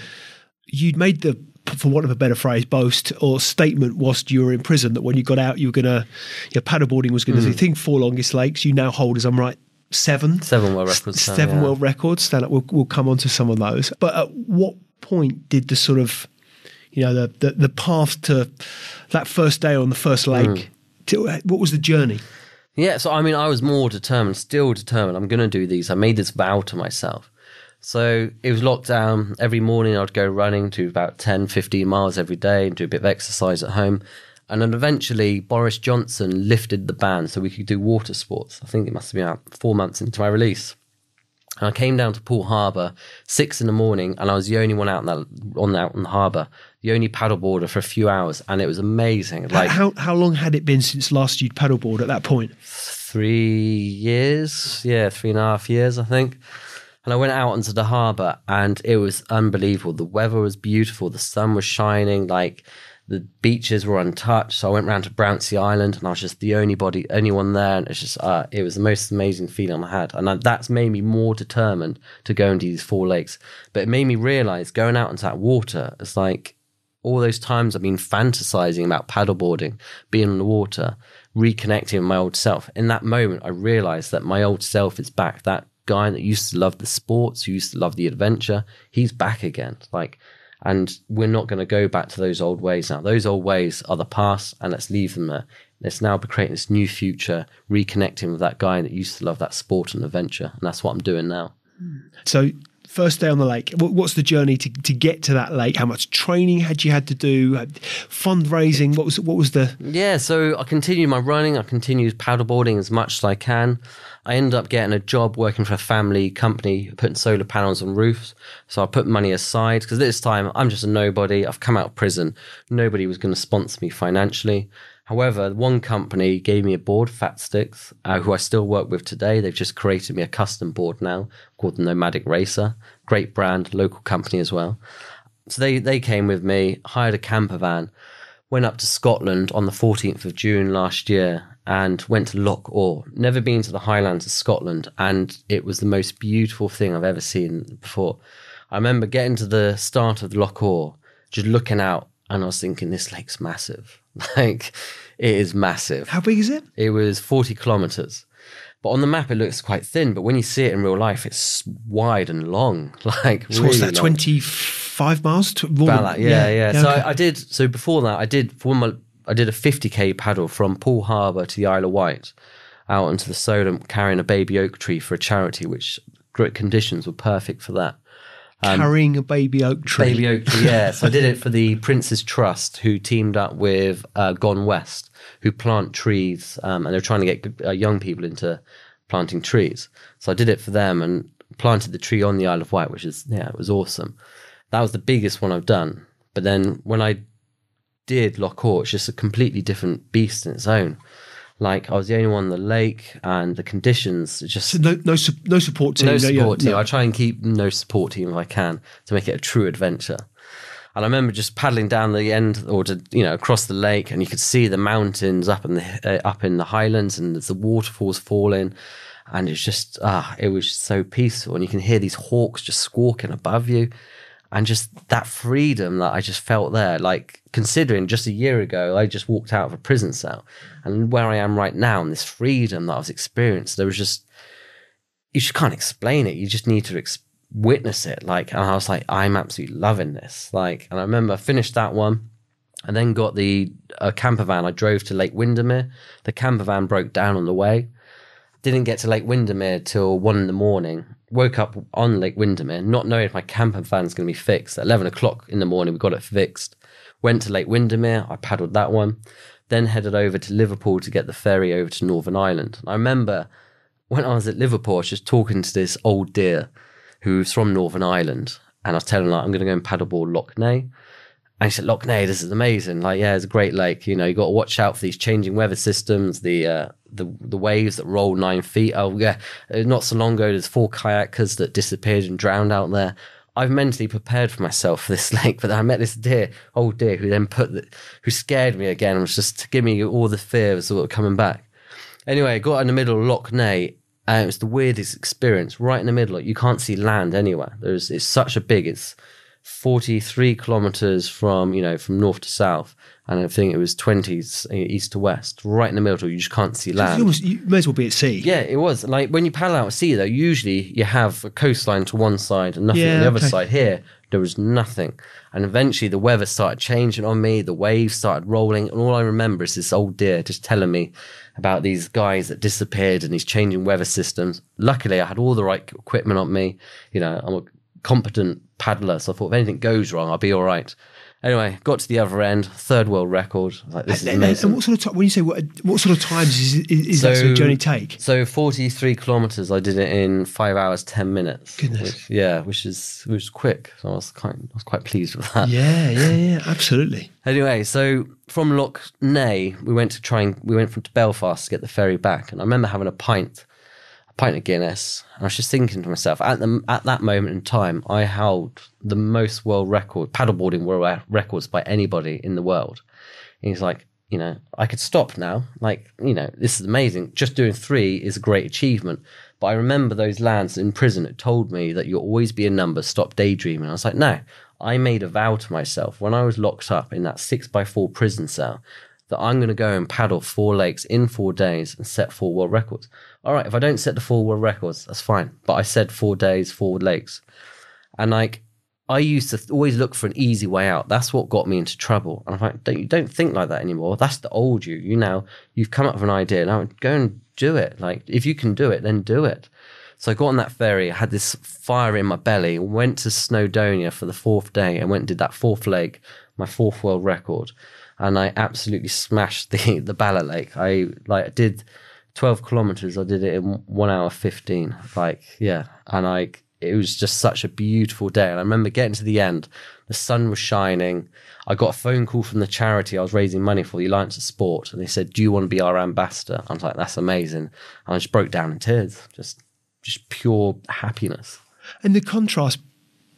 You'd made the, for want of a better phrase, boast or statement whilst you were in prison that when you got out, your paddleboarding was going to do the thing. 4 longest lakes you now hold, as I'm right, 7 world records. 7 world records. Stand up. We'll come on to some of those. But at what point did the sort of, you know, the path to that first day on the first lake? What was the journey? Yeah, so I mean, I was more determined, still determined. I'm going to do these. I made this vow to myself. So it was locked down. Every morning I'd go running to about 10, 15 miles every day and do a bit of exercise at home. And then eventually Boris Johnson lifted the ban so we could do water sports. I think it must have been about 4 months into my release. And I came down to Poole Harbour, 6 in the morning, and I was the only one out on the harbour, the only paddleboarder for a few hours, and it was amazing. Like, how long had it been since last you'd paddleboard at that point? 3 years, yeah, 3.5 years, I think. And I went out onto the harbour, and it was unbelievable. The weather was beautiful, the sun was shining, like, the beaches were untouched. So I went round to Brownsea Island, and I was just the only one there. And it's just, it was the most amazing feeling I had. And that's made me more determined to go and do these 4 lakes. But it made me realize going out into that water, it's like all those times I've been fantasizing about paddleboarding, being on the water, reconnecting with my old self. In that moment, I realized that my old self is back. That guy that used to love the sports, who used to love the adventure, he's back again. Like, and we're not going to go back to those old ways now. Those old ways are the past, and let's leave them there. Let's now be creating this new future, reconnecting with that guy that used to love that sport and adventure. And that's what I'm doing now. So first day on the lake, what's the journey to get to that lake? How much training had you had to do? Fundraising? What was the... Yeah, so I continued my running. I continued paddleboarding as much as I can. I ended up getting a job working for a family company, putting solar panels on roofs. So I put money aside because this time I'm just a nobody. I've come out of prison. Nobody was going to sponsor me financially. However, one company gave me a board, Fat Sticks, who I still work with today. They've just created me a custom board now called the Nomadic Racer. Great brand, local company as well. So they came with me, hired a camper van, went up to Scotland on the 14th of June last year, and went to Loch Awe. Never been to the Highlands of Scotland, and it was the most beautiful thing I've ever seen before. I remember getting to the start of Loch Awe, just looking out, and I was thinking, this lake's massive. Like, it is massive. How big is it? It was 40 kilometres. But on the map, it looks quite thin, but when you see it in real life, it's wide and long. Like, so really what's that, long. 25 miles? About that, yeah. So okay. So before that, I did a 50k paddle from Poole Harbour to the Isle of Wight. out onto the Solent carrying a baby oak tree for a charity, which conditions were perfect for that. Carrying a baby oak tree. Baby oak tree, yeah. So I did it for the Prince's Trust, who teamed up with Gone West, who plant trees, and they're trying to get young people into planting trees. So I did it for them and planted the tree on the Isle of Wight, which is, yeah, it was awesome. That was the biggest one I've done. But then when I did Loch Awe, it's just a completely different beast in its own. Like, I was the only one on the lake, and the conditions just... So no support team. No support team. No. I try and keep no support team if I can to make it a true adventure. And I remember just paddling down the end or, to, you know, across the lake, and you could see the mountains up in the highlands, and the waterfalls falling. And it's just, it was so peaceful. And you can hear these hawks just squawking above you. And just that freedom that I just felt there, like considering just a year ago, I just walked out of a prison cell, and where I am right now and this freedom that I was experiencing, there was just, you just can't explain it. You just need to witness it. Like, and I was like, I'm absolutely loving this. Like, and I remember I finished that one and then got the camper van. I drove to Lake Windermere. The camper van broke down on the way. Didn't get to Lake Windermere till 1 a.m. Woke up on Lake Windermere, not knowing if my camper van's going to be fixed. At 11 o'clock in the morning, we got it fixed. Went to Lake Windermere. I paddled that one. Then headed over to Liverpool to get the ferry over to Northern Ireland. I remember when I was at Liverpool, I was just talking to this old dear who's from Northern Ireland. And I was telling her, like, I'm going to go and paddleboard Loch Ness. And she said, Loch Ness, this is amazing. Like, yeah, it's a great lake. You know, you got to watch out for these changing weather systems, the waves that roll 9 feet. Oh, yeah, not so long ago, there's 4 kayakers that disappeared and drowned out there. I've mentally prepared for myself for this lake, but then I met this old deer, who then who scared me again and was just to give me all the fears that were coming back. Anyway, I got in the middle of Loch Ness, and it was the weirdest experience, right in the middle. Like, you can't see land anywhere. It's such a big, it's 43 kilometers from north to south, and I think it was 20s east to west, right in the middle. You just can't see land. You may as well be at sea. Yeah, it was like when you paddle out at sea, though, usually you have a coastline to one side and nothing on the other side. Here there was nothing, and eventually the weather started changing on me, the waves started rolling, and all I remember is this old dear just telling me about these guys that disappeared and these changing weather systems. Luckily I had all the right equipment on me. You know, I'm a competent paddler, so I thought if anything goes wrong, I'll be all right. Anyway, got to the other end, third world record. Like, this is amazing. And what sort of when you say what sort of times is that sort of journey take? So 43 kilometers, I did it in 5 hours 10 minutes. Goodness, which is quick. So I was quite pleased with that. Yeah, absolutely. Anyway, so from Loch Ness, we went to Belfast to get the ferry back, and I remember having a pint of Guinness, and I was just thinking to myself, at that moment in time, I held the most paddleboarding world records by anybody in the world. And he's like, you know, I could stop now. Like, you know, this is amazing. Just doing 3 is a great achievement. But I remember those lads in prison that told me that you'll always be a number, stop daydreaming. I was like, no, I made a vow to myself when I was locked up in that 6x4 prison cell, that I'm going to go and paddle 4 lakes in 4 days and set 4 world records. All right, if I don't set the 4 world records, that's fine. But I said 4 days, 4 lakes. And like, I used to always look for an easy way out. That's what got me into trouble. And I'm like, don't think like that anymore. That's the old you. You now, you've come up with an idea. Now go and do it. Like, if you can do it, then do it. So I got on that ferry. I had this fire in my belly, went to Snowdonia for the 4th day and went and did that 4th lake, my 4th world record. And I absolutely smashed the Bala Lake. I did 12 kilometers. I did it in 1 hour 15. Like, yeah. And it was just such a beautiful day. And I remember getting to the end, the sun was shining. I got a phone call from the charity I was raising money for, the Alliance of Sport. And they said, do you want to be our ambassador? I was like, that's amazing. And I just broke down in tears, just pure happiness. And the contrast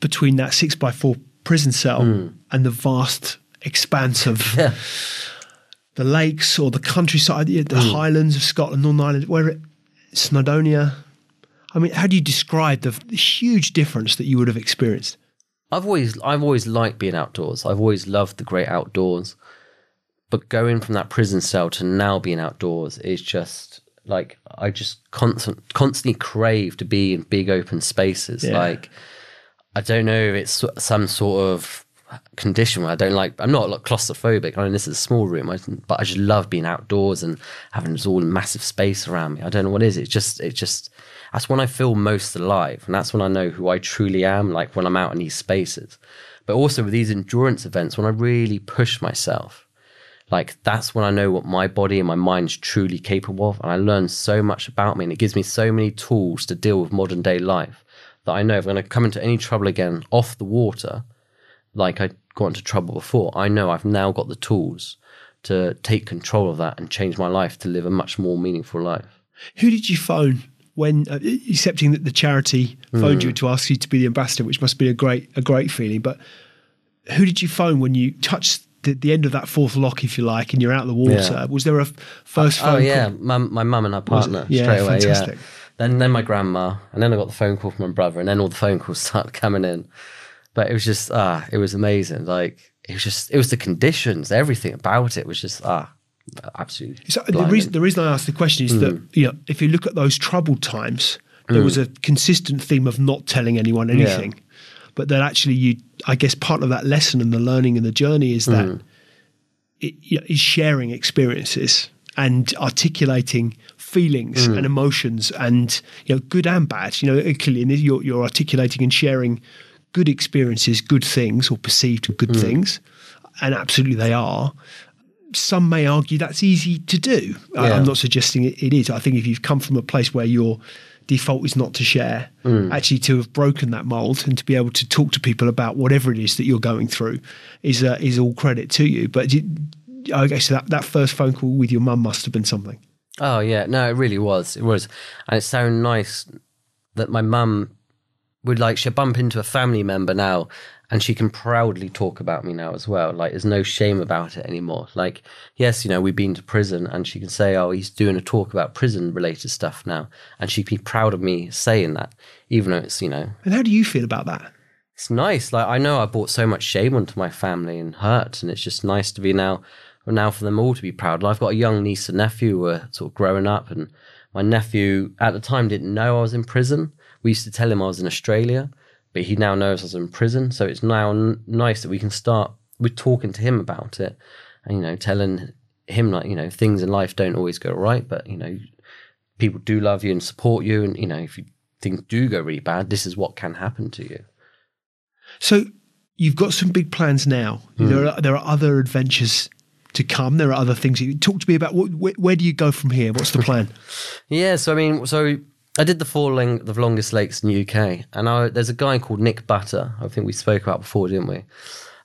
between that 6x4 prison cell and the vast expanse of the lakes or the countryside, the highlands of Scotland, Northern Ireland, Snowdonia. I mean, how do you describe the huge difference that you would have experienced? I've always liked being outdoors. I've always loved the great outdoors. But going from that prison cell to now being outdoors is just like, I just constantly crave to be in big open spaces. Yeah. Like, I don't know if it's some sort of condition where I don't like, I'm not like claustrophobic. I mean, this is a small room, but I just love being outdoors and having this all massive space around me. I don't know what it is. It just, that's when I feel most alive. And that's when I know who I truly am, like when I'm out in these spaces. But also with these endurance events, when I really push myself, like that's when I know what my body and my mind's truly capable of. And I learn so much about me, and it gives me so many tools to deal with modern day life that I know if I'm going to come into any trouble again off the water, like I got into trouble before, I know I've now got the tools to take control of that and change my life to live a much more meaningful life. Who did you phone when, accepting that the charity phoned you to ask you to be the ambassador, which must be a great feeling, but who did you phone when you touched the end of that fourth lock, if you like, and you're out of the water? Yeah. Was there a first phone call? Oh, yeah, my mum and her partner straight away. Fantastic. Yeah. Then my grandma, and then I got the phone call from my brother, and then all the phone calls started coming in. But it was just, it was amazing. Like, it was the conditions, everything about it was just, absolutely. So the reason I asked the question is that, you know, if you look at those troubled times, there was a consistent theme of not telling anyone anything. Yeah. But then actually I guess part of that lesson and the learning and the journey is that it is sharing experiences and articulating feelings and emotions, and, you know, good and bad, you know, clearly you're articulating and sharing good experiences, good things, or perceived good things, and absolutely they are. Some may argue that's easy to do. Yeah. I'm not suggesting it is. I think if you've come from a place where your default is not to share, actually to have broken that mold and to be able to talk to people about whatever it is that you're going through is all credit to you. But I guess that first phone call with your mum must have been something. Oh, yeah. No, it really was. It was. And it's so nice that my mum would, like, she'll bump into a family member now and she can proudly talk about me now as well. Like, there's no shame about it anymore. Like, yes, you know, we've been to prison, and she can say, oh, he's doing a talk about prison-related stuff now. And she'd be proud of me saying that, even though it's, you know. And how do you feel about that? It's nice. Like, I know I brought so much shame onto my family and hurt, and it's just nice to be now for them all to be proud. Like, I've got a young niece and nephew who are sort of growing up, and my nephew at the time didn't know I was in prison. We used to tell him I was in Australia, but he now knows I was in prison. So it's now nice that we can start with talking to him about it and, you know, telling him, like, you know, things in life don't always go right, but, you know, people do love you and support you. And, you know, if things do go really bad, this is what can happen to you. So you've got some big plans now. There are other adventures to come. There are other things. Talk to me about where do you go from here? What's the plan? Yeah. So, I mean, I did the longest lakes in the UK, and there's a guy called Nick Butter, I think we spoke about before, didn't we,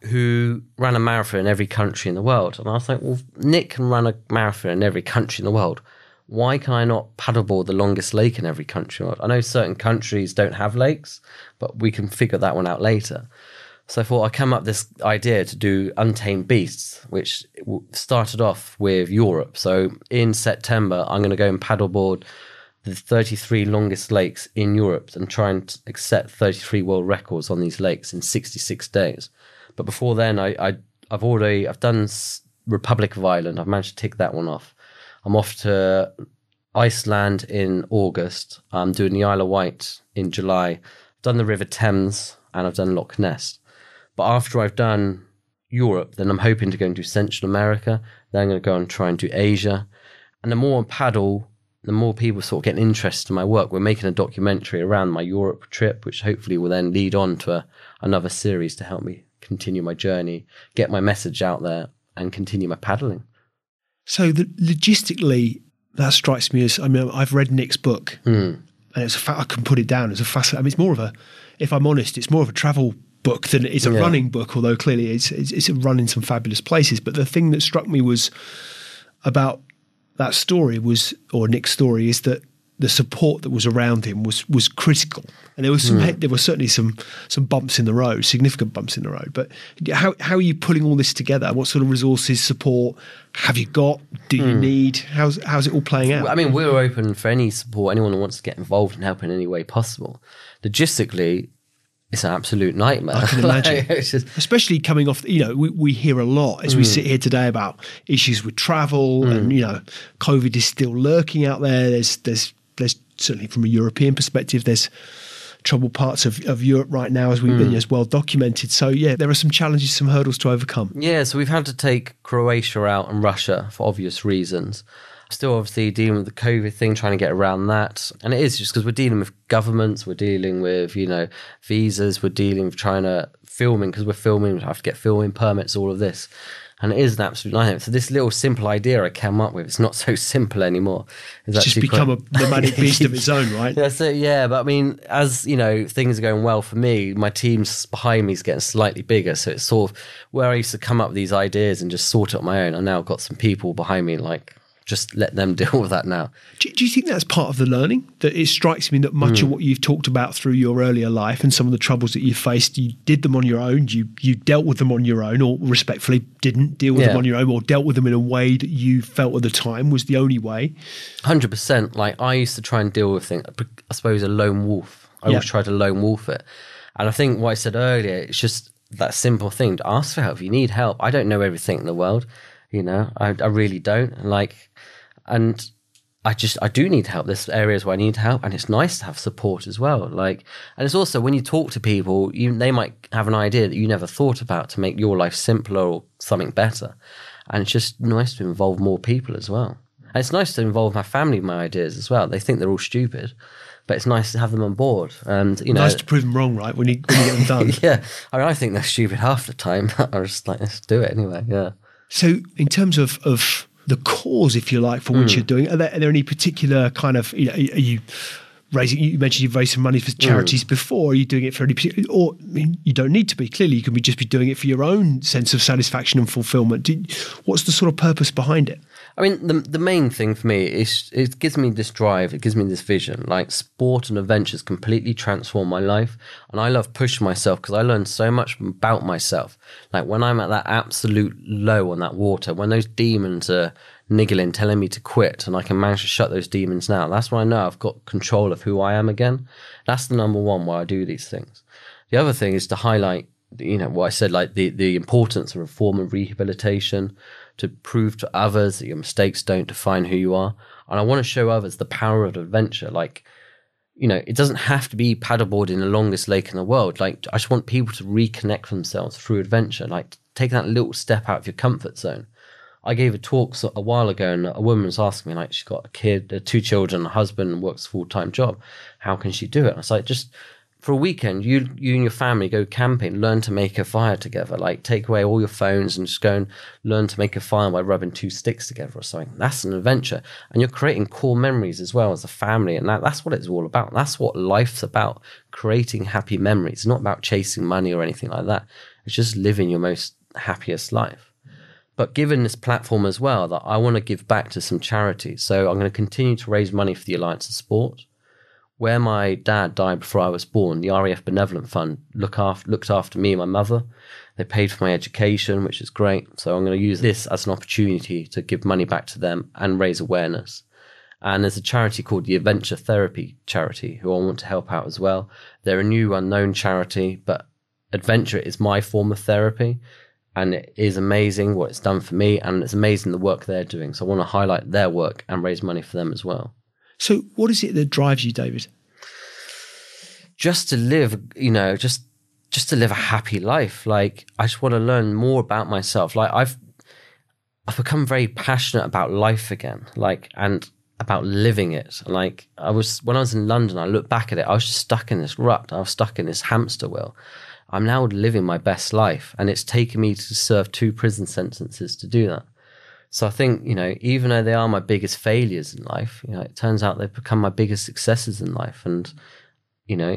who ran a marathon in every country in the world. And I was like, well, Nick can run a marathon in every country in the world. Why can I not paddleboard the longest lake in every country in the world? I know certain countries don't have lakes, but we can figure that one out later. So I thought I'd come up with this idea to do Untamed Beasts, which started off with Europe. So in September, I'm going to go and paddleboard the 33 longest lakes in Europe and try and set 33 world records on these lakes in 66 days. But before then, I've done Republic of Ireland. I've managed to tick that one off. I'm off to Iceland in August. I'm doing the Isle of Wight in July. I've done the River Thames, and I've done Loch Ness. But after I've done Europe, then I'm hoping to go and do Central America. Then I'm going to go and try and do Asia. And the more I paddle, the more people sort of get interested in my work. We're making a documentary around my Europe trip, which hopefully will then lead on to another series to help me continue my journey, get my message out there, and continue my paddling. So logistically, that strikes me as, I mean, I've read Nick's book, and I can put it down as a fascinating, I mean, it's more of a, if I'm honest, it's more of a travel book than it is a running book, although clearly it's a run in some fabulous places. But the thing that struck me was about that story or Nick's story, is that the support that was around him was critical. And there was certainly some bumps in the road, significant bumps in the road. But how are you pulling all this together? What sort of resources, support have you got? Do you need? How's it all playing out? I mean, we're open for any support, anyone who wants to get involved and help in any way possible. Logistically, it's an absolute nightmare. I can imagine. Especially coming off, you know, we hear a lot as we sit here today about issues with travel and, you know, COVID is still lurking out there. There's certainly from a European perspective, there's troubled parts of Europe right now, as we've been as well documented. So yeah, there are some challenges, some hurdles to overcome. Yeah, so we've had to take Croatia out and Russia for obvious reasons. Still obviously dealing with the COVID thing, trying to get around that. And it is just because we're dealing with governments, we're dealing with, you know, visas, we're dealing with trying to filming, because we're filming, we have to get filming permits, all of this. And it is an absolute nightmare. So this little simple idea I came up with, it's not so simple anymore. It's just become a nomadic beast of its own, right? Yeah, so, yeah, but I mean, as you know, things are going well for me, my team's behind me is getting slightly bigger. So it's sort of where I used to come up with these ideas and just sort it on my own. I now got some people behind me, like, just let them deal with that now. Do you think that's part of the learning? That it strikes me that much of what you've talked about through your earlier life and some of the troubles that you faced, you did them on your own, you dealt with them on your own, or respectfully didn't deal with them on your own, or dealt with them in a way that you felt at the time was the only way. 100%. Like, I used to try and deal with things, I suppose, a lone wolf. I always tried to lone wolf it. And I think what I said earlier, it's just that simple thing, to ask for help. If you need help, I don't know everything in the world. You know, I really don't. Like, and I do need help. There's areas where I need help, and it's nice to have support as well. Like, and it's also when you talk to people, they might have an idea that you never thought about to make your life simpler or something better. And it's just nice to involve more people as well. And it's nice to involve my family in my ideas as well. They think they're all stupid, but it's nice to have them on board. And, you know, nice to prove them wrong, right? When you get them done. Yeah. I mean, I think they're stupid half the time. I was just like, let's do it anyway. Yeah. So in terms of the cause, if you like, for which you're doing, are there any particular kind of, you know, are you raising, you mentioned you've raised some money for charities before, are you doing it for any particular, or I mean, you don't need to be, clearly you can be just be doing it for your own sense of satisfaction and fulfillment. What's the sort of purpose behind it? I mean, the main thing for me is it gives me this drive, it gives me this vision. Like, sport and adventures completely transform my life. And I love pushing myself because I learn so much about myself. Like, when I'm at that absolute low on that water, when those demons are niggling, telling me to quit, and I can manage to shut those demons down, that's when I know I've got control of who I am again. That's the number one why I do these things. The other thing is to highlight, you know, what I said, like the importance of reform and rehabilitation, to prove to others that your mistakes don't define who you are. And I want to show others the power of adventure. Like, you know, it doesn't have to be paddleboard in the longest lake in the world. Like, I just want people to reconnect themselves through adventure, like take that little step out of your comfort zone. I gave a talk a while ago, and a woman was asking me, like, she's got a kid, 2 children, a husband, and works a full-time job. How can she do it? I was like, just for a weekend, you and your family go camping, learn to make a fire together. Like, take away all your phones and just go and learn to make a fire by rubbing 2 sticks together or something. That's an adventure. And you're creating core memories as well as a family. And that's what it's all about. That's what life's about, creating happy memories. It's not about chasing money or anything like that. It's just living your most happiest life. But given this platform as well, that I want to give back to some charities. So I'm going to continue to raise money for the Alliance of Sport. Where my dad died before I was born, the RAF Benevolent Fund looked after me and my mother. They paid for my education, which is great. So I'm going to use this as an opportunity to give money back to them and raise awareness. And there's a charity called the Adventure Therapy Charity, who I want to help out as well. They're a new unknown charity, but adventure is my form of therapy. And it is amazing what it's done for me, and it's amazing the work they're doing. So I want to highlight their work and raise money for them as well. So what is it that drives you, David? Just to live, you know, just to live a happy life. Like, I just want to learn more about myself. Like, I've become very passionate about life again, like, and about living it. Like, when I was in London, I looked back at it, I was just stuck in this rut. I was stuck in this hamster wheel. I'm now living my best life, and it's taken me to serve 2 prison sentences to do that. So I think, you know, even though they are my biggest failures in life, you know, it turns out they've become my biggest successes in life. And, you know,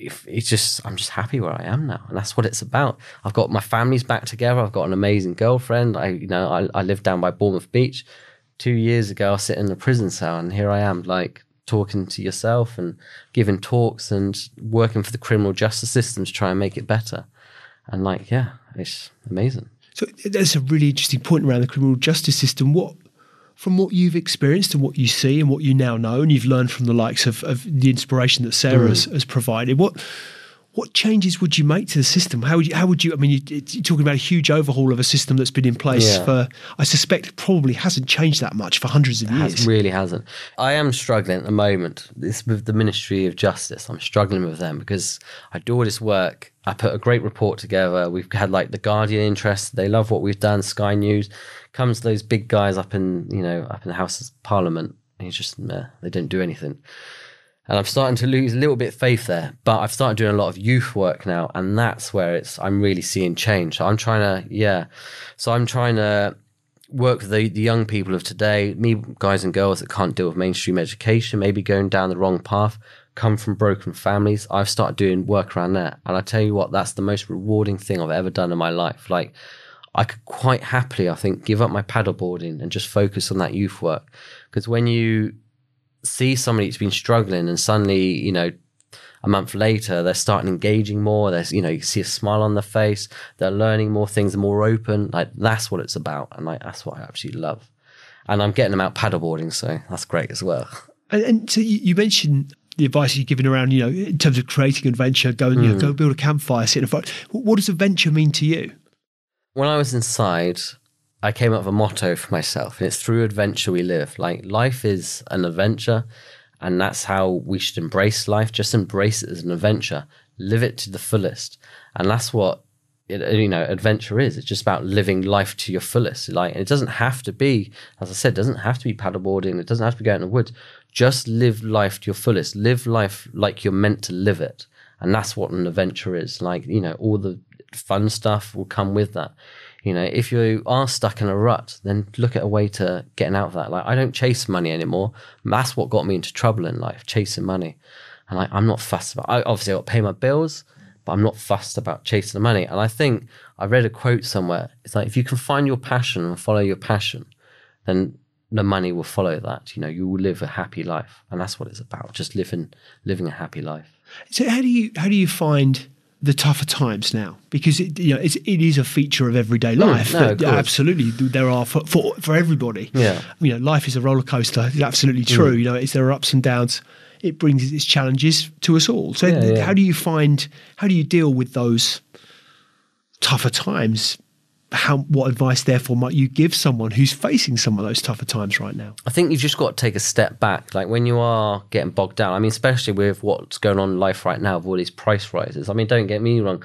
I'm just happy where I am now. And that's what it's about. I've got my family's back together. I've got an amazing girlfriend. I live down by Bournemouth Beach. 2 years ago, I was sitting in a prison cell, and here I am, like, talking to yourself and giving talks and working for the criminal justice system to try and make it better. And, like, yeah, it's amazing. So that's a really interesting point around the criminal justice system. From what you've experienced and what you see and what you now know, and you've learned from the likes of the inspiration that Sarah has provided, what What changes would you make to the system? How would you? I mean, you're talking about a huge overhaul of a system that's been in place for, I suspect, probably hasn't changed that much for hundreds of years. It really hasn't. I am struggling at the moment. It's with the Ministry of Justice. I'm struggling with them because I do all this work. I put a great report together. We've had like the Guardian interest. They love what we've done. Sky News comes those big guys up in the House of Parliament. And it's just they don't do anything. And I'm starting to lose a little bit of faith there, but I've started doing a lot of youth work now, and that's where I'm really seeing change. So I'm trying to work with the young people of today, guys and girls that can't deal with mainstream education, maybe going down the wrong path, come from broken families. I've started doing work around that, and I tell you what, that's the most rewarding thing I've ever done in my life. Like, I could quite happily, I think, give up my paddleboarding and just focus on that youth work, because when you see somebody who's been struggling and suddenly, you know, a month later they're starting engaging more, there's, you know, you see a smile on their face, they're learning more things, they're more open, like that's what it's about, and like that's what I absolutely love. And I'm getting them out paddleboarding, so that's great as well. And so you mentioned the advice you're giving around, you know, in terms of creating an adventure, go build a campfire, sit in a fire. What does adventure mean to you? When I was inside, I came up with a motto for myself, and it's through adventure we live. Like, life is an adventure, and that's how we should embrace life. Just embrace it as an adventure, live it to the fullest. And that's what, adventure is. It's just about living life to your fullest. Like, it doesn't have to be, as I said, it doesn't have to be paddleboarding. It doesn't have to be going in the woods. Just live life to your fullest. Live life like you're meant to live it. And that's what an adventure is. Like, you know, all the fun stuff will come with that. You know, if you are stuck in a rut, then look at a way to getting out of that. Like, I don't chase money anymore. That's what got me into trouble in life, chasing money. And I'm not fussed about, I obviously got to pay my bills, but I'm not fussed about chasing the money. And I think I read a quote somewhere. It's like, if you can find your passion and follow your passion, then the money will follow that. You know, you will live a happy life. And that's what it's about, just living a happy life. So how do you find the tougher times now, because it is a feature of everyday life. Absolutely, there are for everybody. Yeah, you know, life is a roller coaster. It's absolutely true. You know, there are ups and downs. It brings its challenges to us all. So, how do you deal with those tougher times? What advice, therefore, might you give someone who's facing some of those tougher times right now? I think you've just got to take a step back. Like, when you are getting bogged down, I mean, especially with what's going on in life right now with all these price rises. I mean, don't get me wrong,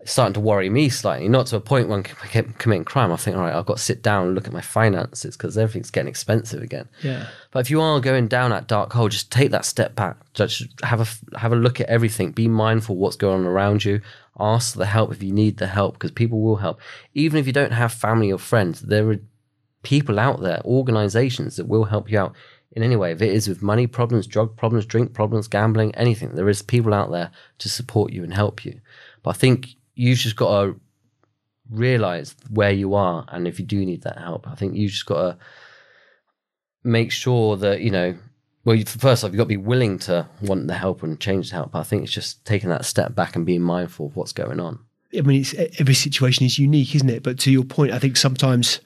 it's starting to worry me slightly, not to a point when I'm committing crime. I think, all right, I've got to sit down and look at my finances because everything's getting expensive again. Yeah. But if you are going down that dark hole, just take that step back. Just have a look at everything. Be mindful what's going on around you. Ask for the help if you need the help, because people will help. Even if you don't have family or friends, there are people out there, organizations that will help you out in any way. If it is with money problems, drug problems, drink problems, gambling, anything, there is people out there to support you and help you. But I think you've just got to realize where you are, and if you do need that help, I think you've just got to make sure that, you know, well, first off, you've got to be willing to want the help and change the help. But I think it's just taking that step back and being mindful of what's going on. I mean, every situation is unique, isn't it? But to your point, I think sometimes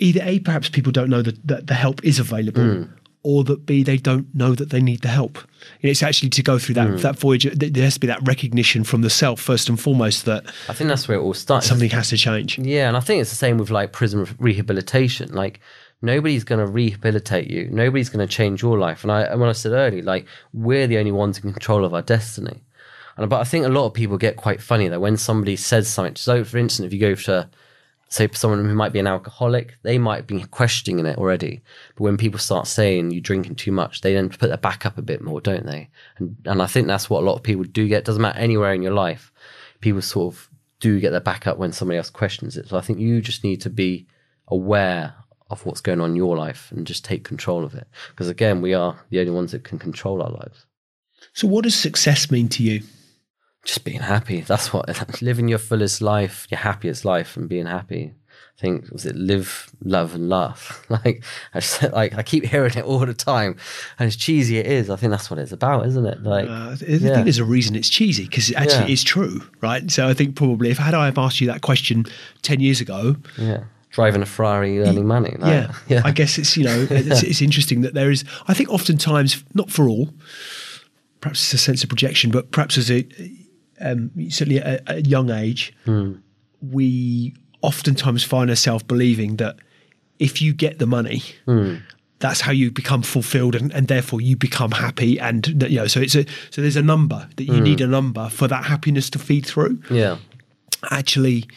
either A, perhaps people don't know that the help is available, or that B, they don't know that they need the help. You know, it's actually to go through that voyage, there has to be that recognition from the self first and foremost that... I think that's where it all starts. Something has to change. Yeah, and I think it's the same with like prison rehabilitation. Like... nobody's going to rehabilitate you. Nobody's going to change your life. And when I said earlier, like, we're the only ones in control of our destiny. But I think a lot of people get quite funny though when somebody says something. So, for instance, if you go to, say, someone who might be an alcoholic, they might be questioning it already. But when people start saying you're drinking too much, they then put their back up a bit more, don't they? And I think that's what a lot of people do get. It doesn't matter anywhere in your life. People sort of do get their back up when somebody else questions it. So I think you just need to be aware of what's going on in your life and just take control of it. Because again, we are the only ones that can control our lives. So what does success mean to you? Just being happy. That's what, living your fullest life, your happiest life, and being happy. I think, was it live, love and laugh? I keep hearing it all the time, and as cheesy it is, I think that's what it's about, isn't it? I think there's a reason it's cheesy, because it actually is true, right? So I think probably if I had asked you that question 10 years ago, driving a Ferrari, earning money. No? Yeah. I guess it's, you know, it's interesting that there is, I think oftentimes, not for all, perhaps it's a sense of projection, but perhaps as a certainly at a young age, we oftentimes find ourselves believing that if you get the money, that's how you become fulfilled, and therefore you become happy. And you know, so it's a, so there's a number that you need a number for that happiness to feed through. Yeah, actually,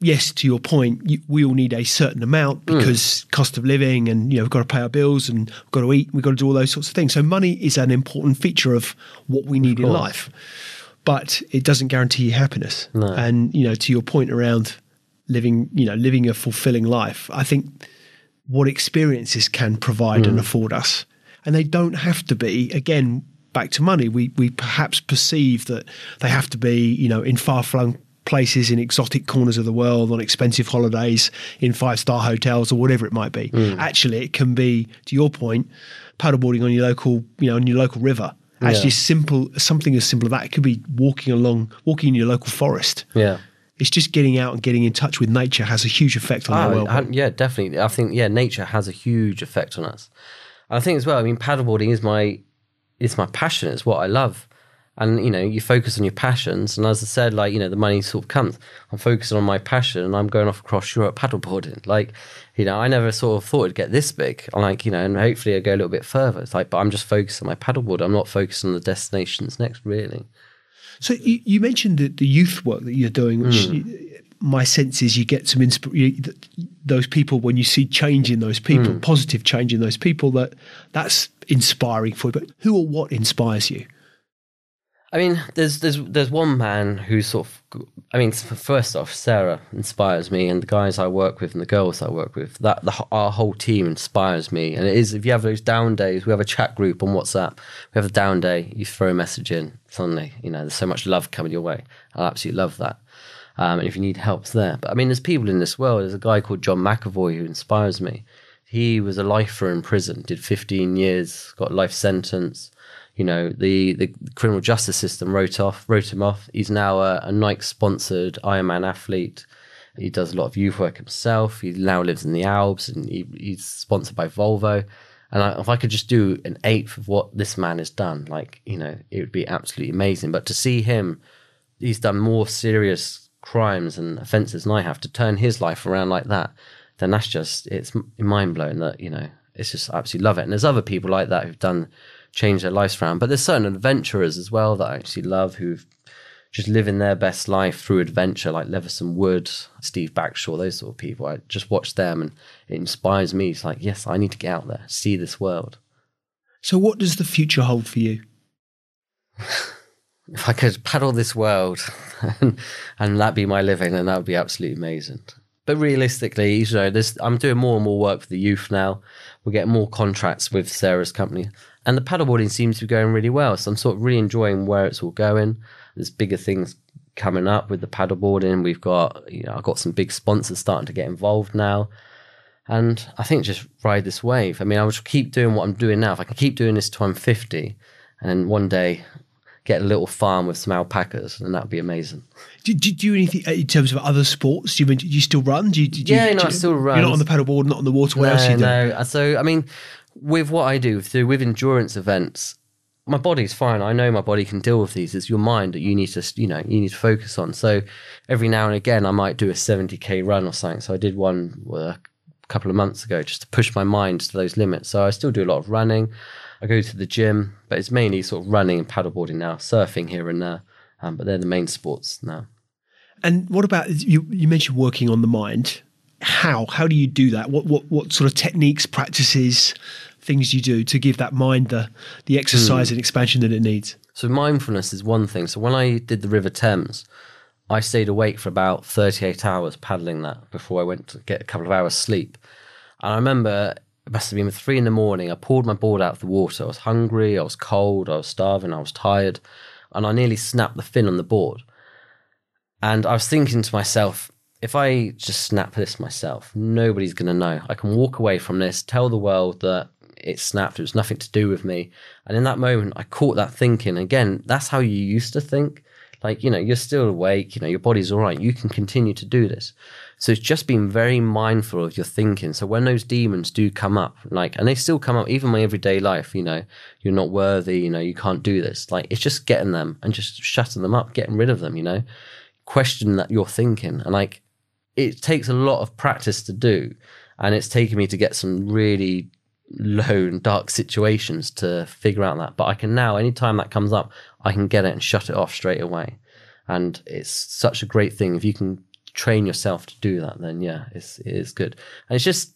yes, to your point, we all need a certain amount because cost of living, and you know, we've got to pay our bills, and we've got to eat, we've got to do all those sorts of things. So money is an important feature of what we need in life, but it doesn't guarantee you happiness. No. And you know, to your point around living, you know, living a fulfilling life, I think what experiences can provide and afford us. And they don't have to be, again, back to money, we perhaps perceive that they have to be, you know, in far-flung places, in exotic corners of the world, on expensive holidays, in five-star hotels, or whatever it might be. Actually, it can be, to your point, paddleboarding on your local, you know, on your local river. Actually, simple, something as simple as that. It could be walking in your local forest. Yeah. It's just getting out and getting in touch with nature has a huge effect on our well-being. Yeah, definitely. I think, yeah, nature has a huge effect on us. I think as well, I mean, paddleboarding is my passion. It's what I love. And, you know, you focus on your passions. And as I said, like, you know, the money sort of comes. I'm focusing on my passion and I'm going off across Europe paddleboarding. Like, you know, I never sort of thought it'd get this big. I'm like, you know, and hopefully I'll go a little bit further. It's like, but I'm just focused on my paddleboard. I'm not focused on the destinations next, really. So you mentioned the youth work that you're doing, which my sense is you get some inspiration. Those people, when you see change in those people, positive change in those people, that's inspiring for you. But who or what inspires you? I mean, there's one man who's sort of, I mean, first off, Sarah inspires me, and the guys I work with and the girls I work with, that our whole team inspires me. And it is, if you have those down days, we have a chat group on WhatsApp. We have a down day, you throw a message in, suddenly, you know, there's so much love coming your way. I absolutely love that. And if you need help, it's there. But I mean, there's people in this world. There's a guy called John McAvoy who inspires me. He was a lifer in prison, did 15 years, got a life sentence. You know, the criminal justice system wrote him off. He's now a Nike-sponsored Ironman athlete. He does a lot of youth work himself. He now lives in the Alps, and he's sponsored by Volvo. And if I could just do an eighth of what this man has done, like, you know, it would be absolutely amazing. But to see him, he's done more serious crimes and offences than I have. To turn his life around like that, then that's just, it's mind-blowing that, you know, it's just, I absolutely love it. And there's other people like that who've done... change their lives around. But there's certain adventurers as well that I actually love, who've just living their best life through adventure, like Leveson Wood, Steve Backshaw, those sort of people. I just watch them and it inspires me. It's like, yes, I need to get out there, see this world. So what does the future hold for you? If I could paddle this world and that be my living, then that would be absolutely amazing. But realistically, you know, I'm doing more and more work for the youth now. We're getting more contracts with Sarah's company. And the paddleboarding seems to be going really well. So I'm sort of really enjoying where it's all going. There's bigger things coming up with the paddleboarding. We've got, you know, I've got some big sponsors starting to get involved now. And I think just ride this wave. I mean, I will keep doing what I'm doing now. If I can keep doing this till I'm 50 and one day get a little farm with some alpacas, and that would be amazing. Do you do anything in terms of other sports? Do you still run? I still run. You're not on the paddleboard, not on the water. What else do you do? No, so, I mean... with what I do, with endurance events, my body's fine. I know my body can deal with these. It's your mind that you need to focus on. So every now and again, I might do a 70k run or something. So I did one a couple of months ago just to push my mind to those limits. So I still do a lot of running. I go to the gym, but it's mainly sort of running and paddleboarding now, surfing here and there. But they're the main sports now. And what about, you mentioned working on the mind. How do you do that? What sort of techniques, practices, things you do to give that mind the exercise and expansion that it needs? So mindfulness is one thing. So when I did the River Thames, I stayed awake for about 38 hours paddling that before I went to get a couple of hours sleep. And I remember it must have been 3 a.m. I pulled my board out of the water. I was hungry, I was cold, I was starving, I was tired, and I nearly snapped the fin on the board. And I was thinking to myself, if I just snap this myself, nobody's going to know. I can walk away from this, tell the world that it snapped. It was nothing to do with me. And in that moment, I caught that thinking. Again, that's how you used to think. Like, you know, you're still awake. You know, your body's all right. You can continue to do this. So it's just being very mindful of your thinking. So when those demons do come up, like, and they still come up even in my everyday life, you know, you're not worthy, you know, you can't do this. Like, it's just getting them and just shutting them up, getting rid of them, you know, question that you're thinking. And like, it takes a lot of practice to do. And it's taken me to get some really low and dark situations to figure out that. But I can now, anytime that comes up, I can get it and shut it off straight away. And it's such a great thing. If you can train yourself to do that, then yeah, it is good. And it's just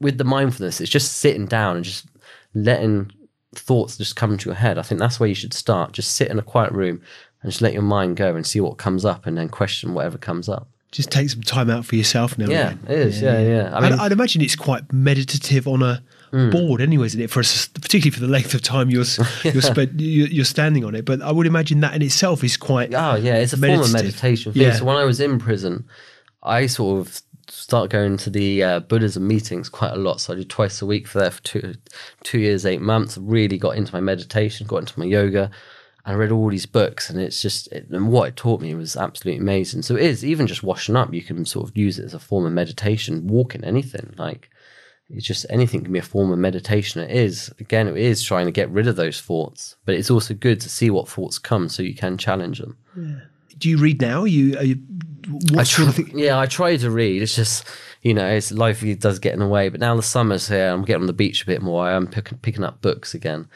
with the mindfulness, it's just sitting down and just letting thoughts just come to your head. I think that's where you should start. Just sit in a quiet room and just let your mind go and see what comes up and then question whatever comes up. Just take some time out for yourself now. Yeah, again. It is. Yeah. I mean, I'd imagine it's quite meditative on a board anyway, isn't it? Particularly for the length of time you're standing on it. But I would imagine that in itself is quite it's a form of meditation. Yeah. So when I was in prison, I sort of started going to the Buddhism meetings quite a lot. So I did twice a week for 2 years, 8 months. Really got into my meditation, got into my yoga. I read all these books, and it's just, and what it taught me was absolutely amazing. So it is, even just washing up, you can sort of use it as a form of meditation, walking, anything. Like, it's just, anything can be a form of meditation. It is, again, it is trying to get rid of those thoughts, but it's also good to see what thoughts come so you can challenge them. Yeah. Do you read now? I try to read. It's just, you know, it's life does get in the way, but now the summer's here, I'm getting on the beach a bit more. I am picking up books again.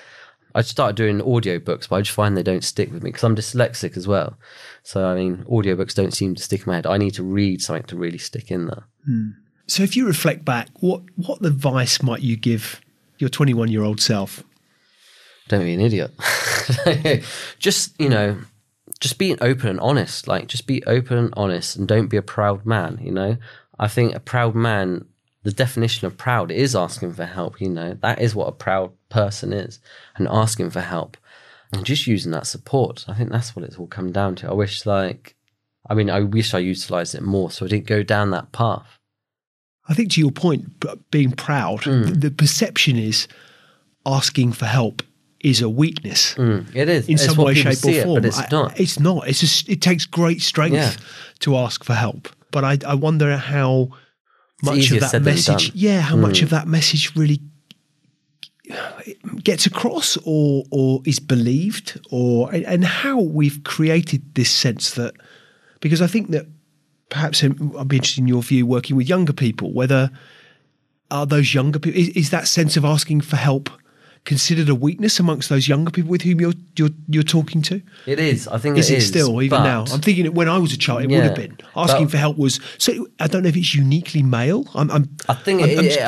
I started doing audiobooks, but I just find they don't stick with me because I'm dyslexic as well. So, I mean, audiobooks don't seem to stick in my head. I need to read something to really stick in there. So if you reflect back, what advice might you give your 21-year-old self? Don't be an idiot. Just, you know, just being open and honest. Like, just be open and honest and don't be a proud man, you know. I think a proud man, the definition of proud is asking for help, you know. That is what a proud person is, and asking for help and just using that support. I think that's what it's all come down to. I wish I utilised it more so I didn't go down that path. I think to your point, being proud, the perception is asking for help is a weakness. It is. In some way, shape or form. But it's not. It's not. It's just, it takes great strength to ask for help. But I wonder how much of that message, much of that message really gets across or is believed, and how we've created this sense that, because I think that perhaps I'd be interested in your view working with younger people, whether are those younger people, is that sense of asking for help considered a weakness amongst those younger people with whom you're talking to? It is. I think it is. Is it still, even now? I'm thinking when I was a child, it would have been. Asking for help was... So I don't know if it's uniquely male. I think a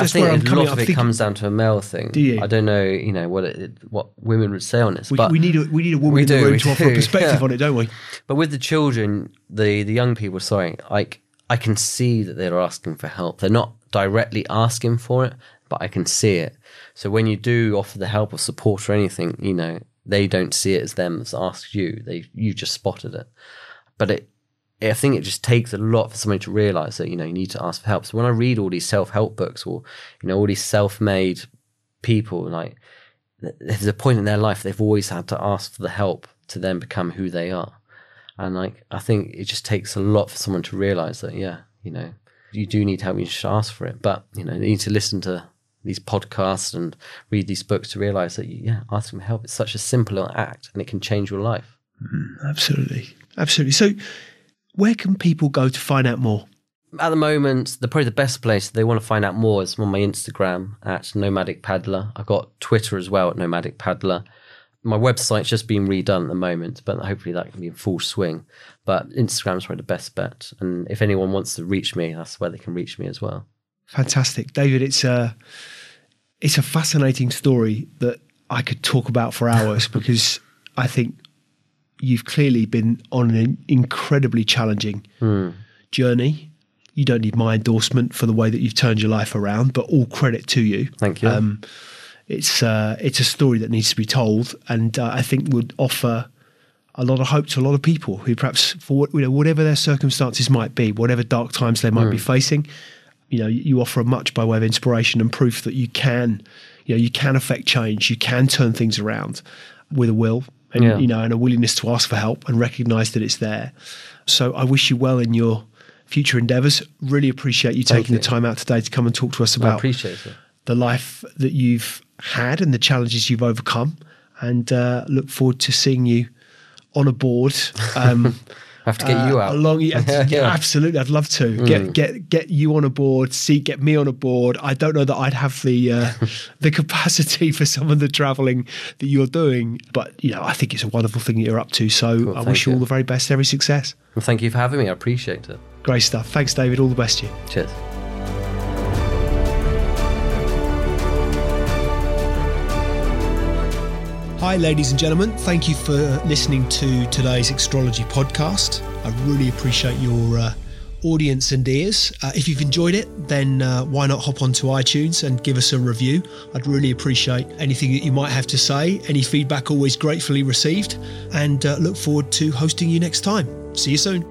lot of it comes down to a male thing. Do you? I don't know, you know, what women would say on this. But we need a woman in the room to offer a perspective on it, don't we? But with the children, the young people, like, I can see that they're asking for help. They're not directly asking for it, but I can see it. So when you do offer the help or support or anything, you know, they don't see it as them that's asked you. You just spotted it. But I think it just takes a lot for somebody to realise that, you know, you need to ask for help. So when I read all these self-help books or, you know, all these self-made people, like, there's a point in their life they've always had to ask for the help to then become who they are. And, like, I think it just takes a lot for someone to realise that, yeah, you know, you do need help, you should ask for it. But, you know, you need to listen to these podcasts and read these books to realise that, asking for help is such a simple act and it can change your life. Absolutely. Absolutely. So where can people go to find out more? At the moment, probably the best place they want to find out more is on my Instagram at Nomadic Paddler. I've got Twitter as well at Nomadic Paddler. My website's just been redone at the moment, but hopefully that can be in full swing. But Instagram's probably the best bet. And if anyone wants to reach me, that's where they can reach me as well. Fantastic. David, it's a fascinating story that I could talk about for hours because I think you've clearly been on an incredibly challenging journey. You don't need my endorsement for the way that you've turned your life around, but all credit to you. Thank you. It's a story that needs to be told, and I think would offer a lot of hope to a lot of people who perhaps, for whatever their circumstances might be, whatever dark times they might be facing, you know, you offer much by way of inspiration and proof that you can, you know, you can affect change, you can turn things around with a will and, you know, and a willingness to ask for help and recognise that it's there. So I wish you well in your future endeavours. Really appreciate you taking the time out today to come and talk to us about the life that you've had and the challenges you've overcome, and look forward to seeing you on a board. I have to get you out. Absolutely, I'd love to get you on a board. Get me on a board. I don't know that I'd have the the capacity for some of the travelling that you're doing, but you know, I think it's a wonderful thing that you're up to. So I wish you all the very best, every success. Well, thank you for having me. I appreciate it. Great stuff. Thanks, David. All the best to you. Cheers. Hi, ladies and gentlemen. Thank you for listening to today's Extrology podcast. I really appreciate your audience and ears. If you've enjoyed it, then why not hop onto iTunes and give us a review? I'd really appreciate anything that you might have to say. Any feedback always gratefully received, and look forward to hosting you next time. See you soon.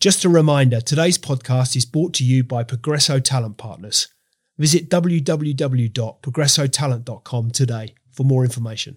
Just a reminder, today's podcast is brought to you by Progresso Talent Partners. Visit www.progressotalent.com today for more information.